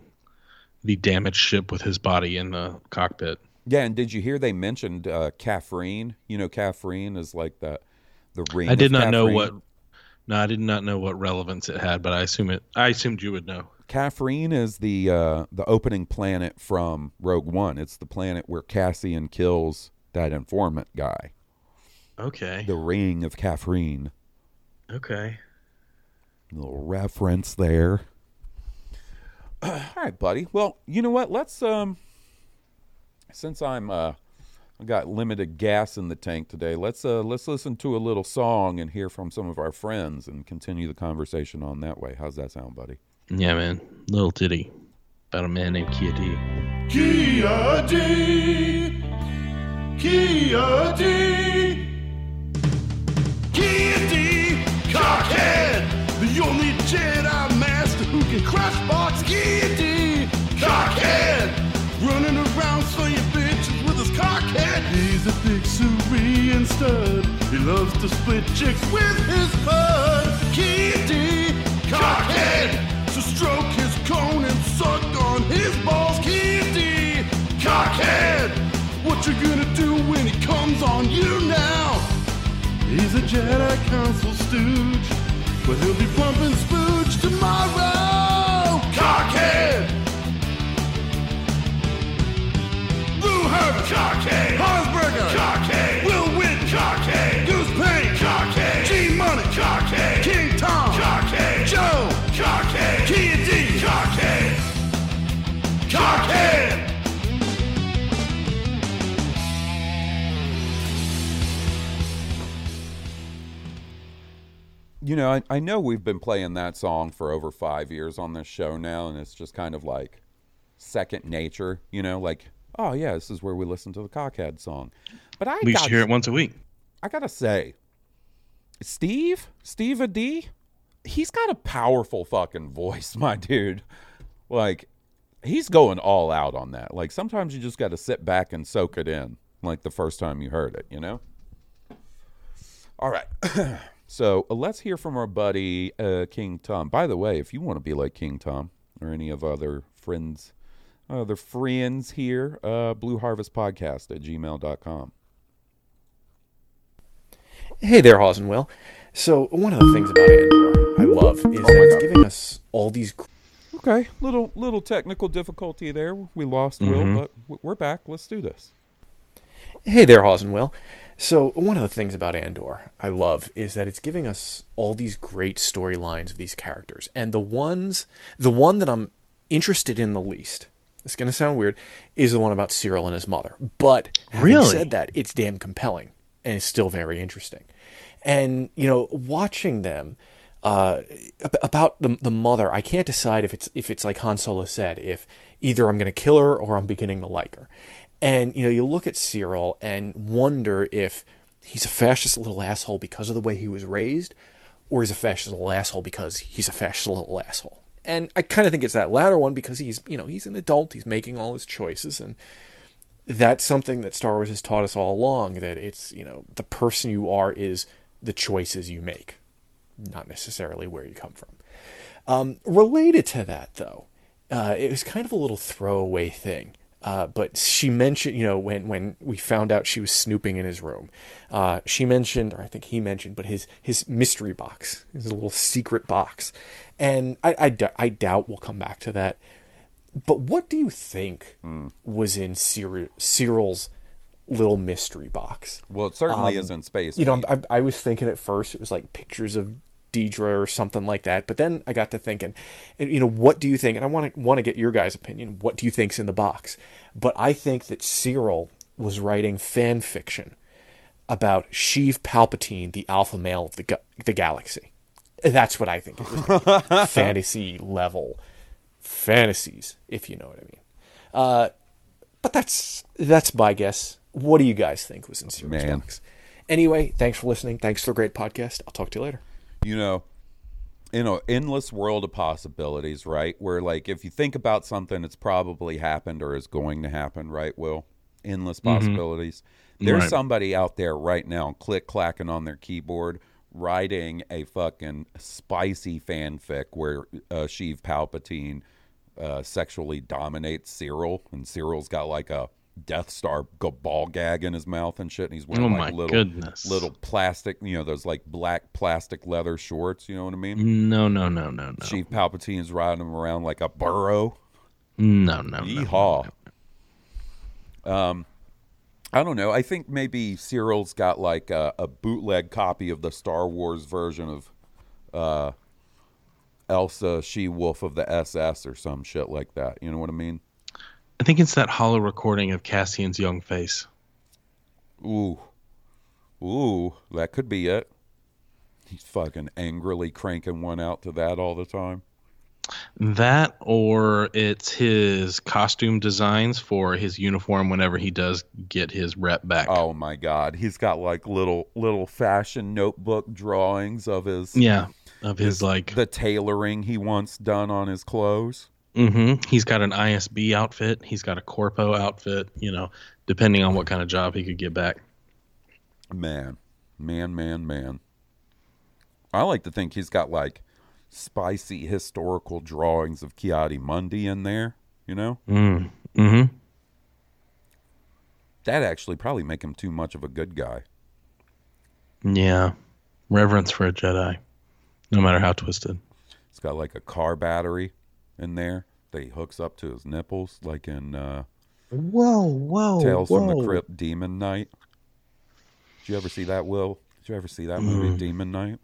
the damaged ship with his body in the cockpit. Yeah, and did you hear they mentioned Kaffreen? You know, Kaffreen is like the ring. I did not know what relevance it had, but I assumed you would know. Kaffreen is the opening planet from Rogue One. It's the planet where Cassian kills that informant guy. Okay. The Ring of Kaffreen. Okay. A little reference there. All right, buddy. Well, you know what? Let's since I'm I got limited gas in the tank today, let's listen to a little song and hear from some of our friends and continue the conversation on that way. How's that sound, buddy? Yeah, man. Little ditty about a man named Ki-Adi. Ki-Adi. Ki-Adi. Ki-Adi, cockhead, the only Jedi master who can crush box. Ki-Adi, cockhead, running around slaying bitches with his cockhead. He's a big Syrian stud. He loves to split chicks with his bud. Ki-Adi, cockhead. Stroke his cone and suck on his balls. Ki-Adi, cockhead, what you gonna do when he comes on you now? He's a Jedi Council stooge, but he'll be pumping spooge tomorrow. Cockhead, Blue Harvest, cockhead, Harsberger, cockhead, Will Win, cockhead, Goose Payne, cockhead, G Money, cockhead, King Tom, cockhead, Joe, cockhead, Ki-Adi, cockhead, cockhead. You know, I know we've been playing that song for over 5 years on this show now, and it's just kind of like second nature, you know, like, oh yeah, this is where we listen to the cockhead song. But we should hear it once a week. I gotta say, Steve-A-D, he's got a powerful fucking voice, my dude. Like, he's going all out on that. Like, sometimes you just got to sit back and soak it in, like the first time you heard it, you know? All right. So let's hear from our buddy, King Tom. By the way, if you want to be like King Tom or any of other friends here, blueharvestpodcast@gmail.com. Hey there, Hawsenwell. So one of the things about Andor I love is that it's giving us all these... Okay, little technical difficulty there. We lost Will, but we're back. Let's do this. Hey there, Hawsenwell. So one of the things about Andor I love is that it's giving us all these great storylines of these characters. And the one that I'm interested in the least, it's going to sound weird, is the one about Cyril and his mother. But having said that, it's damn compelling. And it's still very interesting. And, you know, watching them about the mother, I can't decide if it's like Han Solo said, if either I'm going to kill her or I'm beginning to like her. And, you know, you look at Cyril and wonder if he's a fascist little asshole because of the way he was raised, or he's a fascist little asshole because he's a fascist little asshole. And I kind of think it's that latter one because he's, you know, he's an adult. He's making all his choices, and that's something that Star Wars has taught us all along, that it's, you know, the person you are is the choices you make, not necessarily where you come from. Related to that, though, it was kind of a little throwaway thing. But she mentioned, you know, when we found out she was snooping in his room, she mentioned, or I think he mentioned, but his mystery box, his little secret box. And I doubt we'll come back to that. But what do you think was in Cyril's little mystery box? Well, it certainly is in space. You know, I was thinking at first it was like pictures of Dedra or something like that. But then I got to thinking, you know, what do you think? And I want to get your guys' opinion. What do you think's in the box? But I think that Cyril was writing fan fiction about Sheev Palpatine, the alpha male of the galaxy. That's what I think it was. Like fantasy level fantasies, if you know what I mean. But that's my guess. What do you guys think was in Cyril's box? Anyway, thanks for listening. Thanks for a great podcast. I'll talk to you later. You know, in an endless world of possibilities, right? Where, like, if you think about something, it's probably happened or is going to happen, right, Will? Endless possibilities. There's somebody out there right now, click-clacking on their keyboard, writing a fucking spicy fanfic where Sheev Palpatine sexually dominates Cyril, and Cyril's got like a Death Star ball gag in his mouth and shit, and he's wearing little plastic, you know, those like black plastic leather shorts, you know what I mean? No. Sheev Palpatine is riding him around like a burro. No. I don't know. I think maybe Cyril's got like a bootleg copy of the Star Wars version of Elsa She-Wolf of the SS or some shit like that. You know what I mean? I think it's that hollow recording of Cassian's young face. Ooh, that could be it. He's fucking angrily cranking one out to that all the time. That, or it's his costume designs for his uniform whenever he does get his rep back. Oh my God, he's got like little fashion notebook drawings of his like the tailoring he wants done on his clothes. Mm-hmm. He's got an ISB outfit. He's got a corpo outfit. You know, depending on what kind of job he could get back. Man. I like to think he's got like spicy historical drawings of Ki-Adi Mundi in there, you know? Mm-hmm. That actually probably make him too much of a good guy. Yeah. Reverence for a Jedi, no matter how twisted. He's got like a car battery in there that he hooks up to his nipples, like in Tales from the Crypt, Demon Knight. Did you ever see that, Will? Did you ever see that movie, Demon Knight?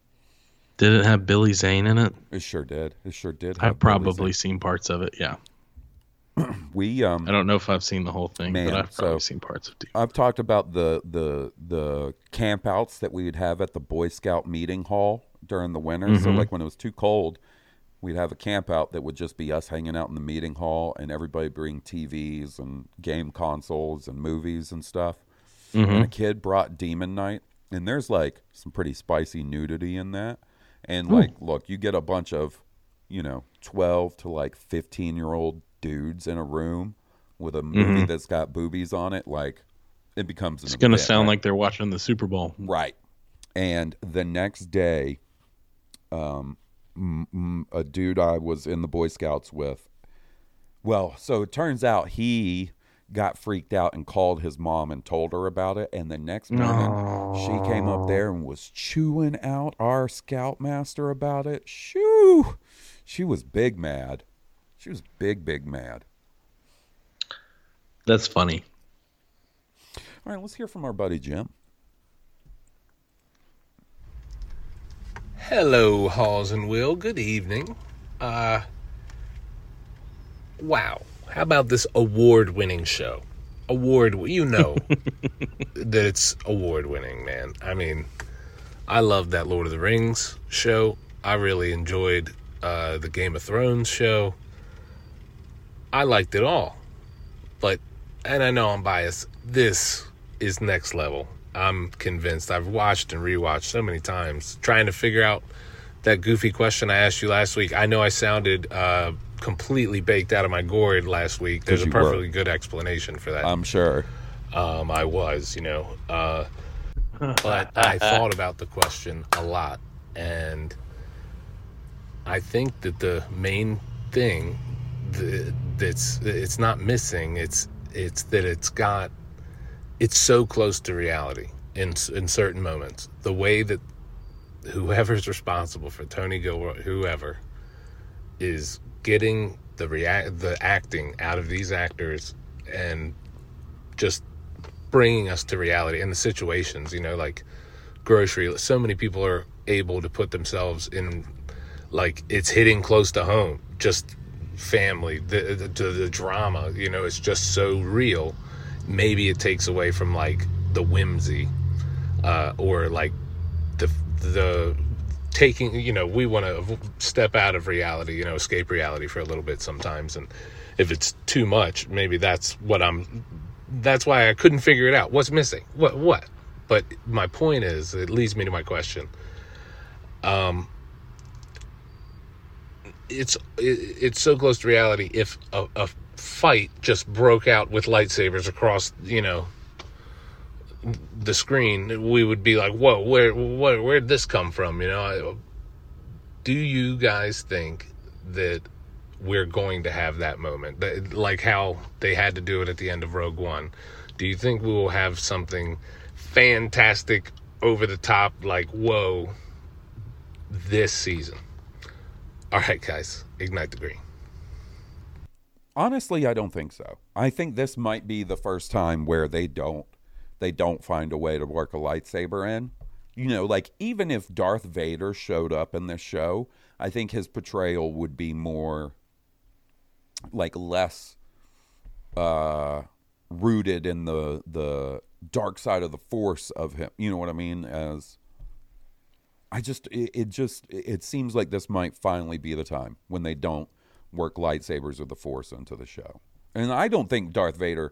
Did it have Billy Zane in it? It sure did. I've probably seen parts of it, yeah. I don't know if I've seen the whole thing, but I've probably seen parts of it. I've talked about the campouts that we would have at the Boy Scout meeting hall during the winter. Mm-hmm. So like when it was too cold, we'd have a campout that would just be us hanging out in the meeting hall, and everybody bring TVs and game consoles and movies and stuff. Mm-hmm. And a kid brought Demon Knight, and there's like some pretty spicy nudity in that. And like, look, you get a bunch of, you know, 12 to like 15-year-old dudes in a room with a movie that's got boobies on it. Like, it becomes an event. It's going to sound like they're watching the Super Bowl. Right. And the next day, a dude I was in the Boy Scouts with, well, so it turns out he got freaked out and called his mom and told her about it. And the next morning, she came up there and was chewing out our scoutmaster about it. Shoo! She was big mad. She was big mad. That's funny. All right, let's hear from our buddy Jim. Hello, Hawes and Will. Good evening. Wow. How about this award-winning show? You know that it's award-winning, man. I mean, I love that Lord of the Rings show. I really enjoyed the Game of Thrones show. I liked it all. But, and I know I'm biased, this is next level. I'm convinced. I've watched and rewatched so many times, trying to figure out that goofy question I asked you last week. I know I sounded completely baked out of my gourd last week. There's a perfectly good explanation for that. I'm sure. I was, you know. But I thought about the question a lot. And I think that the main thing it's not missing. It's that it's so close to reality in certain moments. The way that whoever's responsible for Tony Gilroy, whoever, is getting the acting out of these actors and just bringing us to reality and the situations, you know, like grocery. So many people are able to put themselves in, like, it's hitting close to home, just family, the drama, you know, it's just so real. Maybe it takes away from like the whimsy or like the taking, you know, we want to step out of reality, you know, escape reality for a little bit sometimes. And if it's too much, maybe that's why I couldn't figure it out. What's missing? What? But my point is, it leads me to my question. It's so close to reality. If a fight just broke out with lightsabers across, you know, the screen, we would be like, whoa, where'd this come from? You know, do you guys think that we're going to have that moment, like how they had to do it at the end of Rogue One. Do you think we will have something fantastic, over the top, like, whoa, this season? All right, guys, ignite the green. Honestly, I don't think so. I think this might be the first time where they don't find a way to work a lightsaber in. You know, like, even if Darth Vader showed up in this show, I think his portrayal would be more, like, less rooted in the dark side of the Force of him. You know what I mean? It seems like this might finally be the time when they don't work lightsabers or the Force into the show. And I don't think Darth Vader,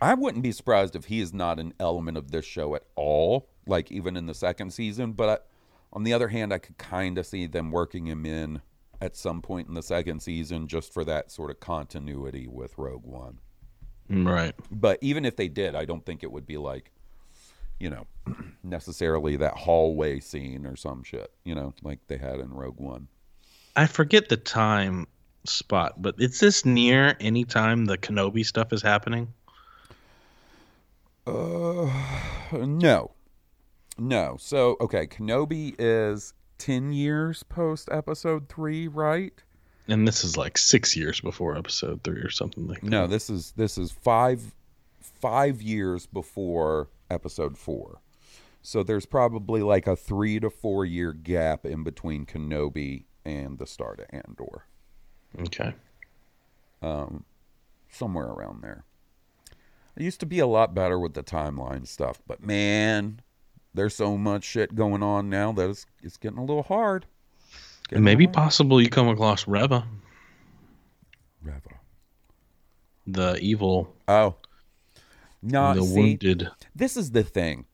I wouldn't be surprised if he is not an element of this show at all, like even in the second season. But on the other hand, I could kind of see them working him in at some point in the second season just for that sort of continuity with Rogue One. Right. But even if they did, I don't think it would be like, you know, necessarily that hallway scene or some shit, you know, like they had in Rogue One. I forget the time spot, but is this near any time the Kenobi stuff is happening? No. So, okay, Kenobi is 10 years post Episode 3, right? And this is like 6 years before Episode 3 or something like that. No, this is five years before Episode 4. So there's probably like a 3 to 4 year gap in between Kenobi and the start of Andor. Okay. Somewhere around there. I used to be a lot better with the timeline stuff, but man, there's so much shit going on now that it's getting a little hard. And maybe possible you come across Reva. Reva. The evil. Oh. No, the wounded. This is the thing.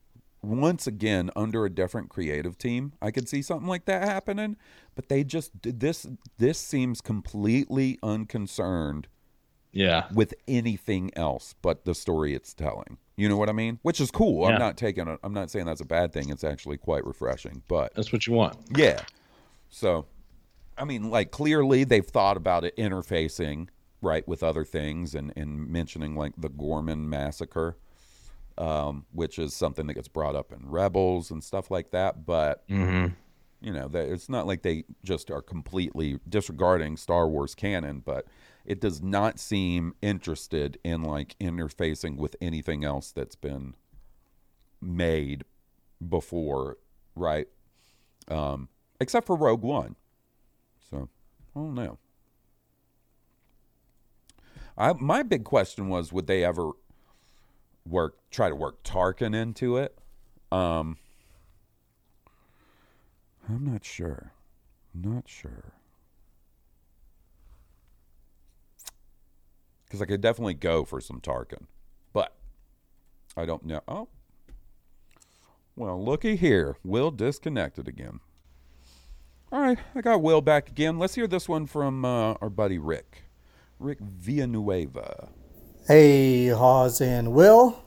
Once again, under a different creative team, I could see something like that happening, but they just this seems completely unconcerned with anything else but the story it's telling. You know what I mean? Which is cool. Yeah. I'm not saying that's a bad thing. It's actually quite refreshing, but that's what you want. Yeah. So, I mean, like, clearly they've thought about it interfacing, right, with other things and mentioning, like, the Gorman massacre, which is something that gets brought up in Rebels and stuff like that. But, you know, it's not like they just are completely disregarding Star Wars canon, but it does not seem interested in, like, interfacing with anything else that's been made before, right? Except for Rogue One. So, I don't know. My big question was, would they ever try to work Tarkin into it? I'm not sure. Because I could definitely go for some Tarkin. But, I don't know. Oh. Well, looky here. Will disconnected again. All right, I got Will back again. Let's hear this one from our buddy Rick. Rick Villanueva. Hey, Hawes and Will.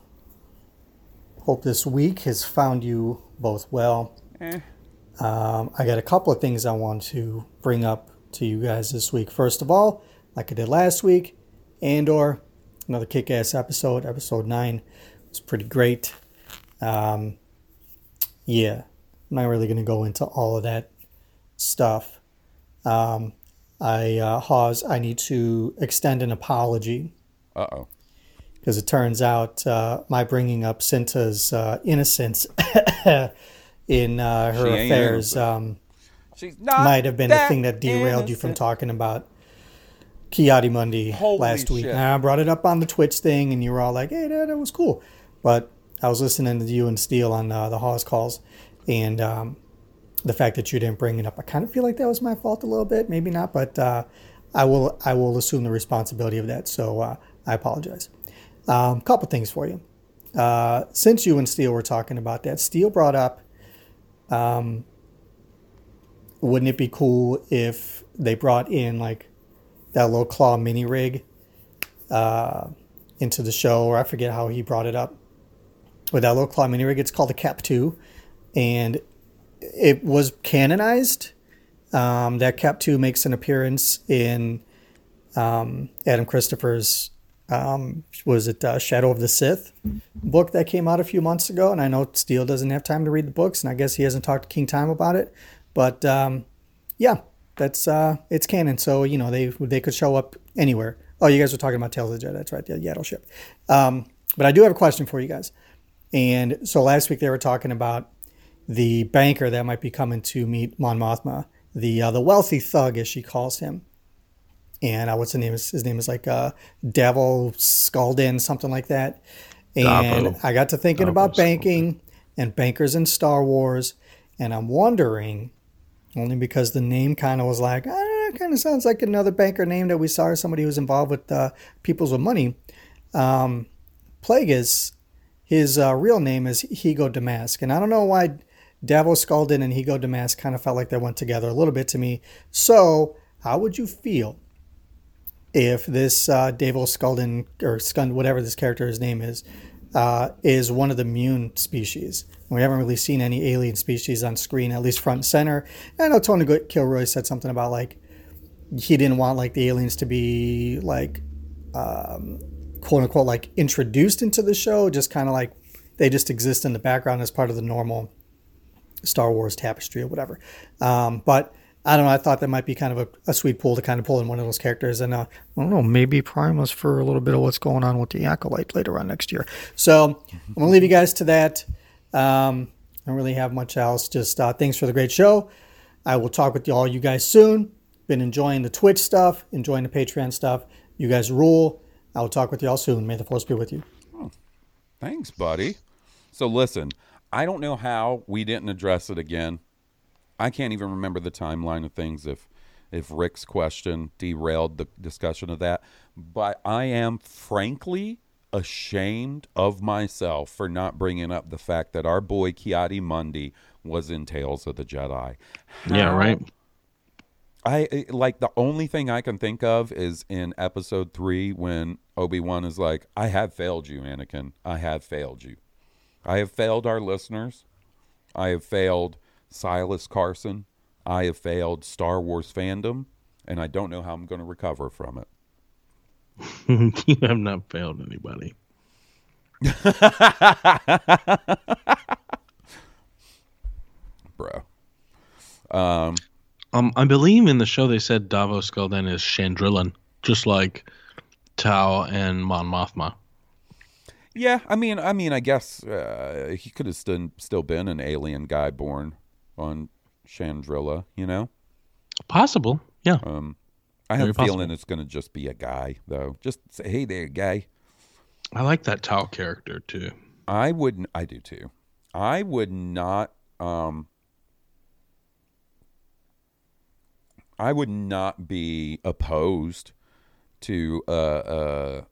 Hope this week has found you both well. I got a couple of things I want to bring up to you guys this week. First of all, like I did last week, Andor, another kick-ass episode, Episode 9. It's pretty great. Yeah, I'm not really going to go into all of that stuff. Hawes, I need to extend an apology. Uh-oh. Because it turns out my bringing up Cinta's innocence in her affairs might have been the thing that derailed you from talking about Ki-Adi Mundi last week. And I brought it up on the Twitch thing, and you were all like, hey, that was cool. But I was listening to you and Steele on the Hawes calls, and the fact that you didn't bring it up, I kind of feel like that was my fault a little bit. Maybe not, but I will assume the responsibility of that. So I apologize. Couple things for you. Since you and Steele were talking about that, Steele brought up, wouldn't it be cool if they brought in like that little claw mini rig into the show? Or I forget how he brought it up. With that little claw mini rig, it's called the Cap 2, and it was canonized That Cap 2 makes an appearance in Adam Christopher's, Shadow of the Sith book that came out a few months ago. And I know Steele doesn't have time to read the books, and I guess he hasn't talked to King Tom about it. But that's it's canon. So, you know, they could show up anywhere. Oh, you guys were talking about Tales of the Jedi. That's right, the Yaddle ship. But I do have a question for you guys. And so last week they were talking about the banker that might be coming to meet Mon Mothma, the wealthy thug, as she calls him. And what's the name? His name is like Davo Sculdun, something like that. And Davo. I got to thinking about banking and bankers in Star Wars. And I'm wondering, only because the name kind of was like, I don't know, it kind of sounds like another banker name that we saw, or somebody who was involved with peoples with money. Plagueis, his real name is Higo Damask. And I don't know why Davo Sculdun and Higo Damask kind of felt like they went together a little bit to me. So how would you feel if this Davo Sculdun, or Skund, whatever this character's name is one of the Mune species? We haven't really seen any alien species on screen, at least front and center. And I know Tony Gilroy said something about, like, he didn't want, like, the aliens to be, like, quote unquote, like, introduced into the show, just kind of like they just exist in the background as part of the normal Star Wars tapestry or whatever. But I don't know, I thought that might be kind of a sweet pull to kind of pull in one of those characters, and I don't know, maybe prime us for a little bit of what's going on with the Acolyte later on next year. So I'm gonna leave you guys to that. I don't really have much else. Just thanks for the great show. I will talk with all you guys soon. Been enjoying the Twitch stuff, enjoying the Patreon stuff. You guys rule. I will talk with y'all soon. May the force be with you. Oh, thanks, buddy. So listen, I don't know how we didn't address it again. I can't even remember the timeline of things, if Rick's question derailed the discussion of that. But I am frankly ashamed of myself for not bringing up the fact that our boy Ki-Adi Mundi was in Tales of the Jedi. Yeah, right. I like, the only thing I can think of is in episode 3 when Obi-Wan is like, I have failed you, Anakin. I have failed you. I have failed our listeners. I have failed Silas Carson. I have failed Star Wars fandom, and I don't know how I'm going to recover from it. You have not failed anybody. Bro. I believe in the show they said Davo Sculdun is Chandrillan, just like Tau and Mon Mothma. Yeah, I mean, I guess he could have still been an alien guy born on Chandrilla, you know? Possible, yeah. I have a feeling it's going to just be a guy, though. Just say, hey there, guy. I like that Tau character, too. I do, too. I would not... I would not be opposed to a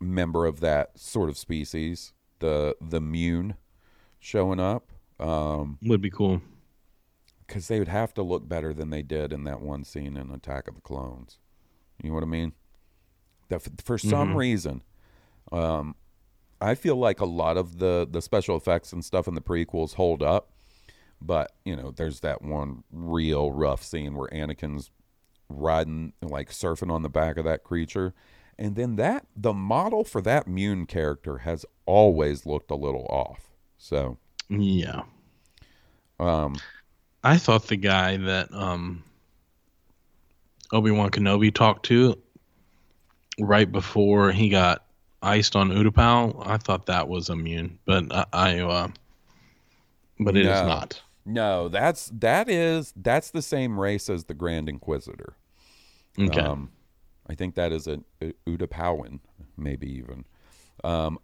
member of that sort of species, the Mune, showing up. Would be cool. Because they would have to look better than they did in that one scene in Attack of the Clones. You know what I mean? For some reason, I feel like a lot of the special effects and stuff in the prequels hold up. But, you know, there's that one real rough scene where Anakin's riding, like surfing on the back of that creature. And then the model for that Mune character has always looked a little off. So, yeah. I thought the guy that Obi-Wan Kenobi talked to right before he got iced on Utapau, I thought that was a Mune. But it is not. No, that's the same race as the Grand Inquisitor. Okay, I think that is an Utapauan, maybe even.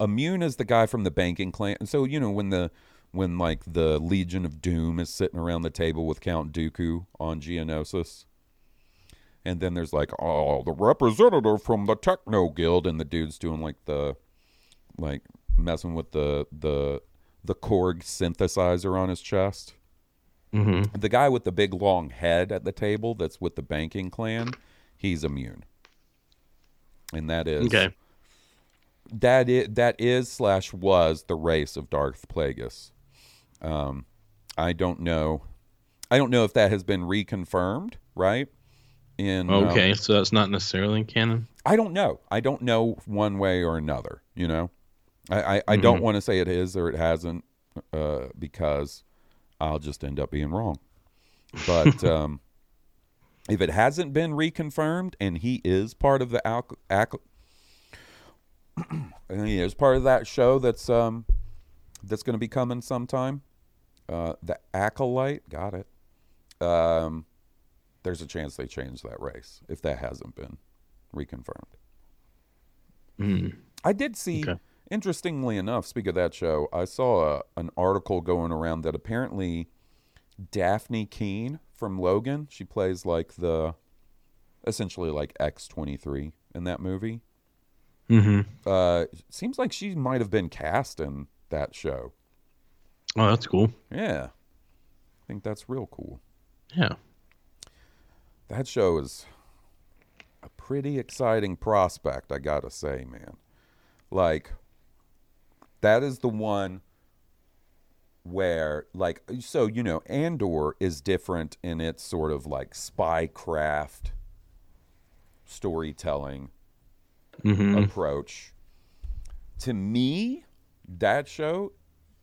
Immune is the guy from the banking clan. And so, you know, when like the Legion of Doom is sitting around the table with Count Dooku on Geonosis, and then there's like, oh, the representative from the Techno Guild, and the dude's doing like messing with the Korg synthesizer on his chest. Mm-hmm. The guy with the big long head at the table that's with the banking clan, he's immune. And that is... Okay. That was the race of Darth Plagueis. I don't know. I don't know if that has been reconfirmed, right? So that's not necessarily canon? I don't know. I don't know one way or another, you know? I mm-hmm. don't want to say it is or it hasn't because I'll just end up being wrong. But if it hasn't been reconfirmed and he is part of the that show that's going to be coming sometime, the Acolyte, got it. There's a chance they change that race if that hasn't been reconfirmed. Mm. I did see, interestingly enough, speak of that show, I saw an article going around that apparently Daphne Keane from Logan, she plays like essentially like X-23 in that movie. Mm-hmm. Seems like she might have been cast in that show. Oh, that's cool. Yeah. I think that's real cool. Yeah. That show is a pretty exciting prospect, I gotta say, man. Like, that is the one where, like, so, you know, Andor is different in its sort of, like, spycraft storytelling mm-hmm. approach. To me, that show,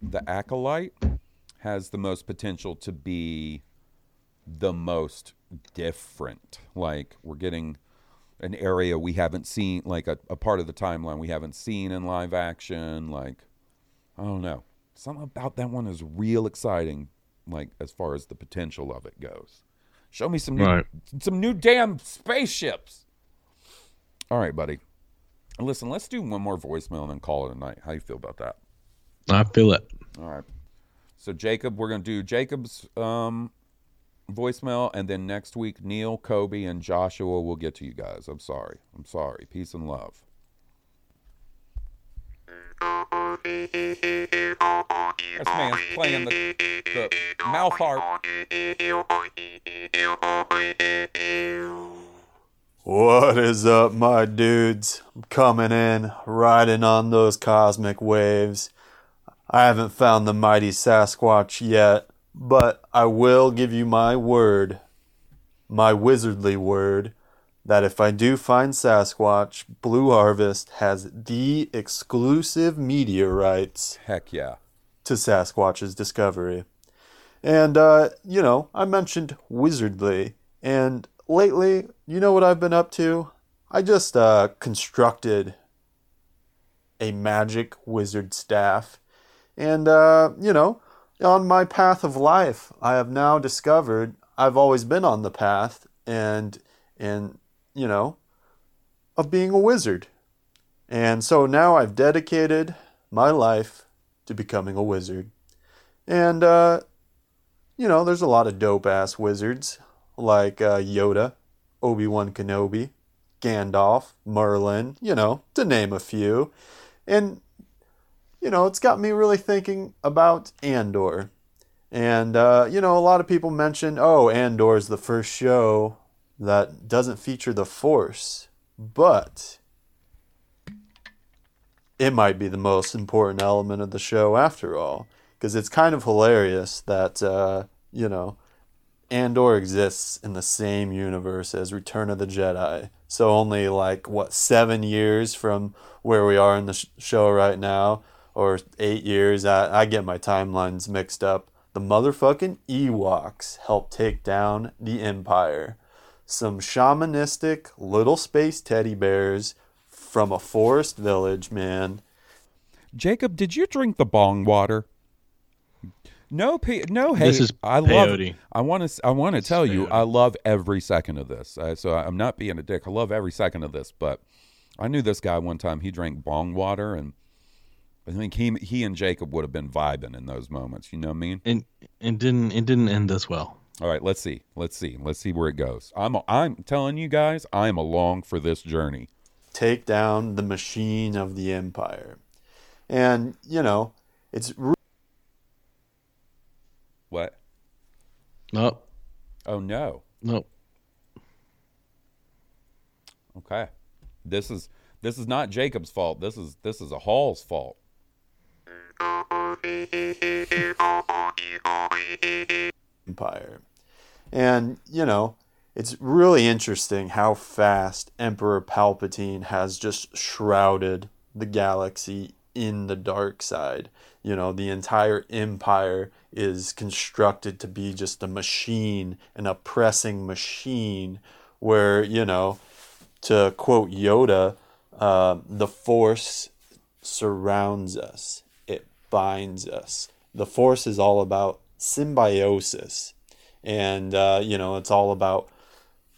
The Acolyte, has the most potential to be the most different. Like, we're getting an area we haven't seen, like a part of the timeline we haven't seen in live action. Like, I don't know. Something about that one is real exciting, like, as far as the potential of it goes. Show me some new damn spaceships. All right, buddy. Listen, let's do one more voicemail and then call it a night. How you feel about that? I feel it. All right. So, Jacob, we're going to do Jacob's voicemail, and then next week, Neil, Kobe, and Joshua will get to you guys. I'm sorry. Peace and love. This man's playing the mouth harp. What is up, my dudes? I'm coming in, riding on those cosmic waves. I haven't found the mighty Sasquatch yet, but I will give you my word, my wizardly word, that if I do find Sasquatch, Blue Harvest has the exclusive media rights. Heck yeah. To Sasquatch's discovery. And, you know, I mentioned wizardly. And lately, you know what I've been up to? I just constructed a magic wizard staff. And, you know, on my path of life, I have now discovered I've always been on the path and you know, of being a wizard. And so now I've dedicated my life to becoming a wizard. And, you know, there's a lot of dope-ass wizards, like Yoda, Obi-Wan Kenobi, Gandalf, Merlin, you know, to name a few. And, you know, it's got me really thinking about Andor. And, you know, a lot of people mention, oh, Andor's the first show that doesn't feature the Force, but it might be the most important element of the show after all, because it's kind of hilarious that, you know, Andor exists in the same universe as Return of the Jedi. So only like, 7 years from where we are in the show right now, or 8 years, I get my timelines mixed up. The motherfucking Ewoks helped take down the Empire. Some shamanistic little space teddy bears from a forest village, man. Jacob, did you drink the bong water? No, hey, this is peyote. I want to tell peyote. You, I love every second of this. So I'm not being a dick. I love every second of this, but I knew this guy one time. He drank bong water, and I think he and Jacob would have been vibing in those moments. You know what I mean? And it didn't end this well. All right, let's see where it goes. I'm telling you guys, I'm along for this journey. Take down the machine of the Empire, and you know it's what? No. Oh no. No. Okay, this is not Jacob's fault. This is a Hall's fault. Empire. And, you know, it's really interesting how fast Emperor Palpatine has just shrouded the galaxy in the dark side. You know, the entire empire is constructed to be just a machine, an oppressing machine, where, you know, to quote Yoda, the Force surrounds us. It binds us. The Force is all about symbiosis. And, you know, it's all about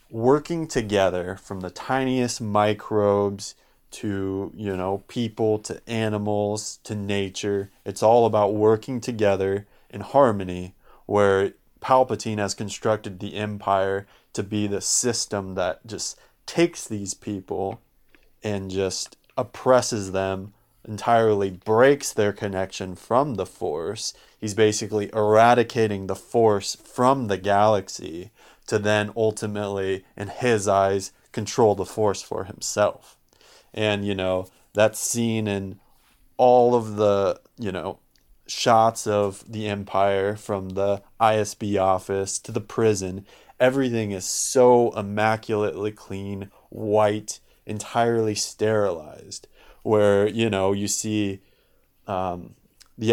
working together, from the tiniest microbes to, you know, people, to animals, to nature. It's all about working together in harmony, where Palpatine has constructed the Empire to be the system that just takes these people and just oppresses them entirely, breaks their connection from the Force. He's basically eradicating the Force from the galaxy to then ultimately, in his eyes, control the Force for himself. And, you know, that's seen in all of the, you know, shots of the Empire, from the ISB office to the prison. Everything is so immaculately clean, white, entirely sterilized, where, you know, you see the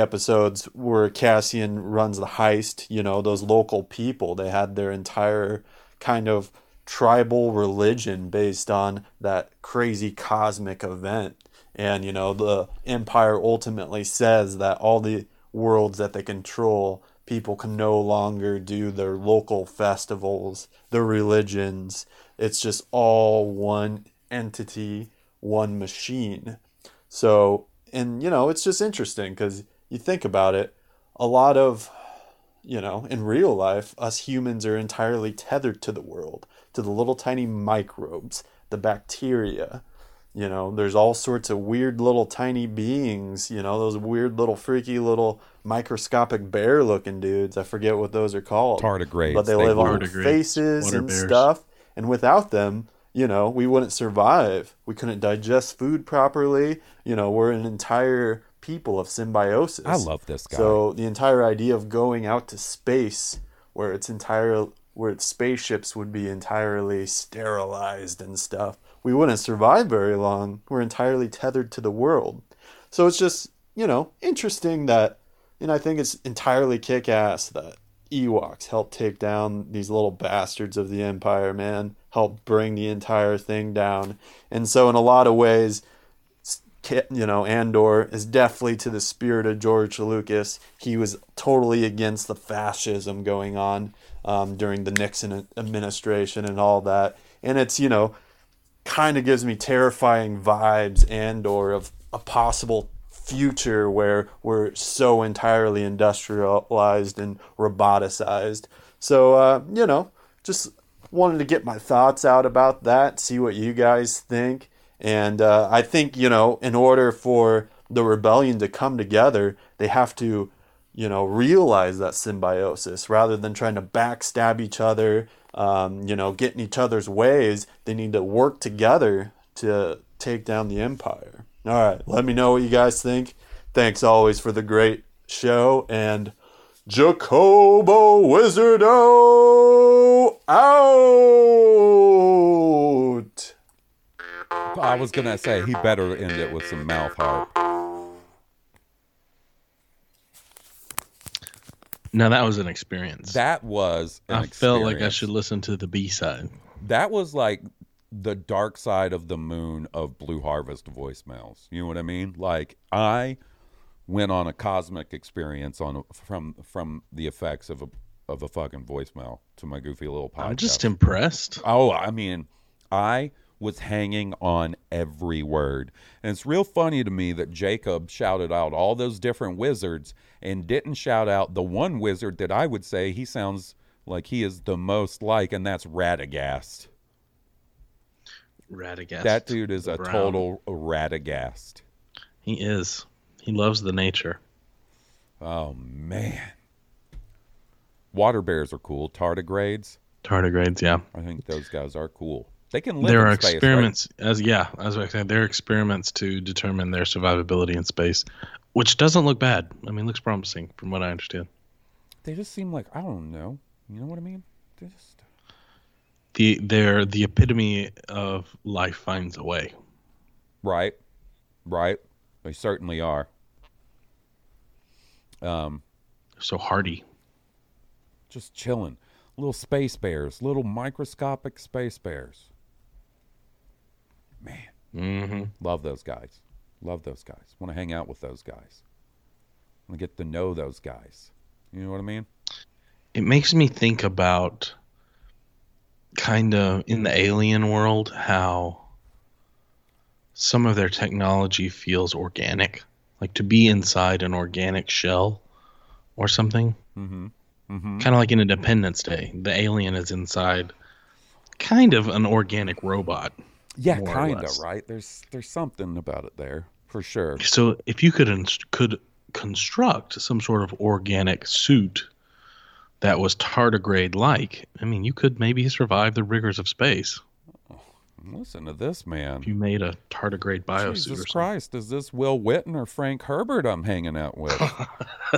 episodes where Cassian runs the heist. You know, those local people, they had their entire kind of tribal religion based on that crazy cosmic event. And, you know, the Empire ultimately says that all the worlds that they control, people can no longer do their local festivals, their religions. It's just all one entity, one machine. So, and, you know, it's just interesting because you think about it, a lot of, you know, in real life, us humans are entirely tethered to the world, to the little tiny microbes, the bacteria. You know, there's all sorts of weird little tiny beings, you know, those weird little freaky little microscopic bear looking dudes. I forget what those are called. Tardigrades. But they live on faces and bears. Stuff. And without them, you know, we wouldn't survive. We couldn't digest food properly. You know, we're an entire people of symbiosis. I love this guy. So the entire idea of going out to space, where it's entire, where its spaceships would be entirely sterilized and stuff, we wouldn't survive very long. We're entirely tethered to the world. So it's just, you know, interesting that, and I think it's entirely kick-ass that Ewoks helped take down these little bastards of the Empire, man. Helped bring the entire thing down. And so in a lot of ways, you know, Andor is definitely to the spirit of George Lucas. He was totally against the fascism going on during the Nixon administration and all that. And it's, you know, kind of gives me terrifying vibes, Andor, of a possible future where we're so entirely industrialized and roboticized. So, you know, just wanted to get my thoughts out about that, see what you guys think. And I think, you know, in order for the rebellion to come together, they have to, you know, realize that symbiosis rather than trying to backstab each other, you know, get in each other's ways. They need to work together to take down the Empire. All right, let me know what you guys think. Thanks always for the great show, and Jacobo Wizardo out! I was going to say, he better end it with some mouth harp. Now, that was an experience. That was an experience. I felt like I should listen to the B-side. That was like the dark side of the moon of Blue Harvest voicemails. You know what I mean? Like, I went on a cosmic experience on from the effects of a fucking voicemail to my goofy little podcast. I'm just impressed. Oh, I mean, I was hanging on every word. And it's real funny to me that Jacob shouted out all those different wizards and didn't shout out the one wizard that I would say he sounds like he is the most like, and that's Radagast. Radagast. That dude is a total Radagast. He is. He loves the nature. Oh, man. Water bears are cool. Tardigrades. Tardigrades, yeah. I think those guys are cool. They can live in space. There are experiments, right? As I said, there are experiments to determine their survivability in space, which doesn't look bad. I mean, it looks promising from what I understand. They just seem like, I don't know. You know what I mean? They're the epitome of life finds a way. Right. Right. They certainly are. So hardy. Just chilling. Little space bears. Little microscopic space bears. Man. Mm-hmm. Love those guys. Love those guys. Want to hang out with those guys. Want to get to know those guys. You know what I mean? It makes me think about kind of in the alien world how some of their technology feels organic. Like to be inside an organic shell or something. Mm-hmm. Mm-hmm. Kind of like in Independence Day. The alien is inside kind of an organic robot. Yeah, kind of, right? There's something about it there, for sure. So if you could construct some sort of organic suit that was tardigrade-like, I mean, you could maybe survive the rigors of space. Oh, listen to this, man. If you made a tardigrade biosuit Jesus or something. Christ, is this Will Wheaton or Frank Herbert I'm hanging out with?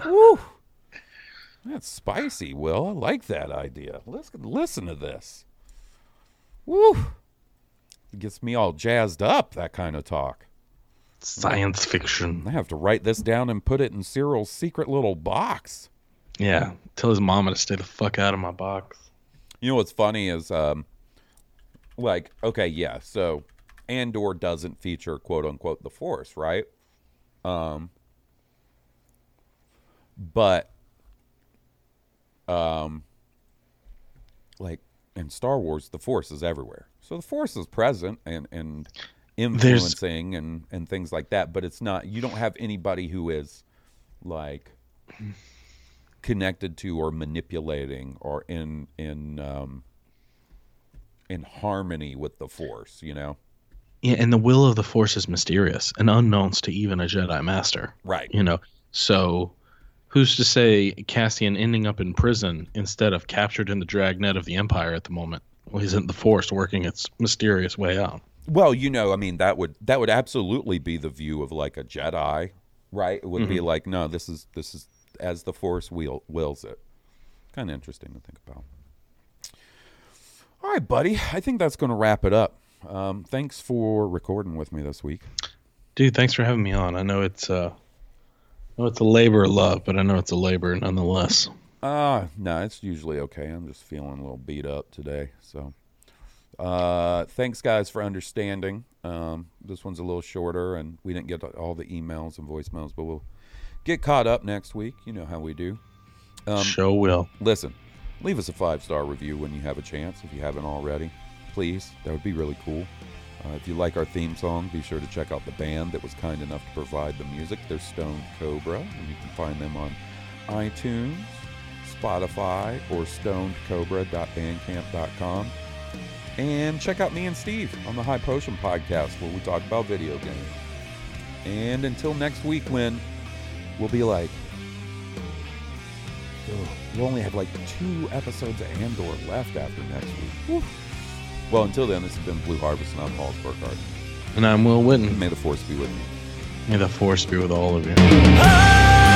Woo! That's spicy, Will. I like that idea. Let's listen to this. Woo! It gets me all jazzed up, that kind of talk. Science fiction. I have to write this down and put it in Cyril's secret little box. Yeah, tell his mama to stay the fuck out of my box. You know what's funny is, so Andor doesn't feature, quote-unquote, the Force, right? But in Star Wars, the Force is everywhere. So the Force is present and influencing and things like that, but it's not, you don't have anybody who is like connected to or manipulating or in harmony with the Force, you know? Yeah, and the will of the Force is mysterious and unknown to even a Jedi Master. Right. You know, so who's to say Cassian ending up in prison instead of captured in the dragnet of the Empire at the moment? Well, isn't the Force working its mysterious way out? Well, you know, I mean, that would absolutely be the view of like a Jedi, right? It would be like, no, this is as the Force wills it. Kind of interesting to think about. All right, buddy. I think that's going to wrap it up. Thanks for recording with me this week, dude. Thanks for having me on. I know it's a labor of love, but I know it's a labor nonetheless. No, it's usually okay. I'm just feeling a little beat up today. So, thanks guys for understanding. This one's a little shorter and we didn't get all the emails and voicemails, but we'll get caught up next week. You know how we do. Sure will. Listen, leave us a 5-star review when you have a chance. If you haven't already, please, that would be really cool. If you like our theme song, be sure to check out the band that was kind enough to provide the music. They're Stone Cobra and you can find them on iTunes, Spotify, or stonedcobra.bandcamp.com. And check out me and Steve on the High Potion Podcast where we talk about video games. And until next week when we'll be like, we'll only have like 2 episodes of Andor left after next week. Woo. Well, until then, this has been Blue Harvest and I'm Paul Burkhardt. And I'm Will Whitten. May the Force be with you. May the Force be with all of you.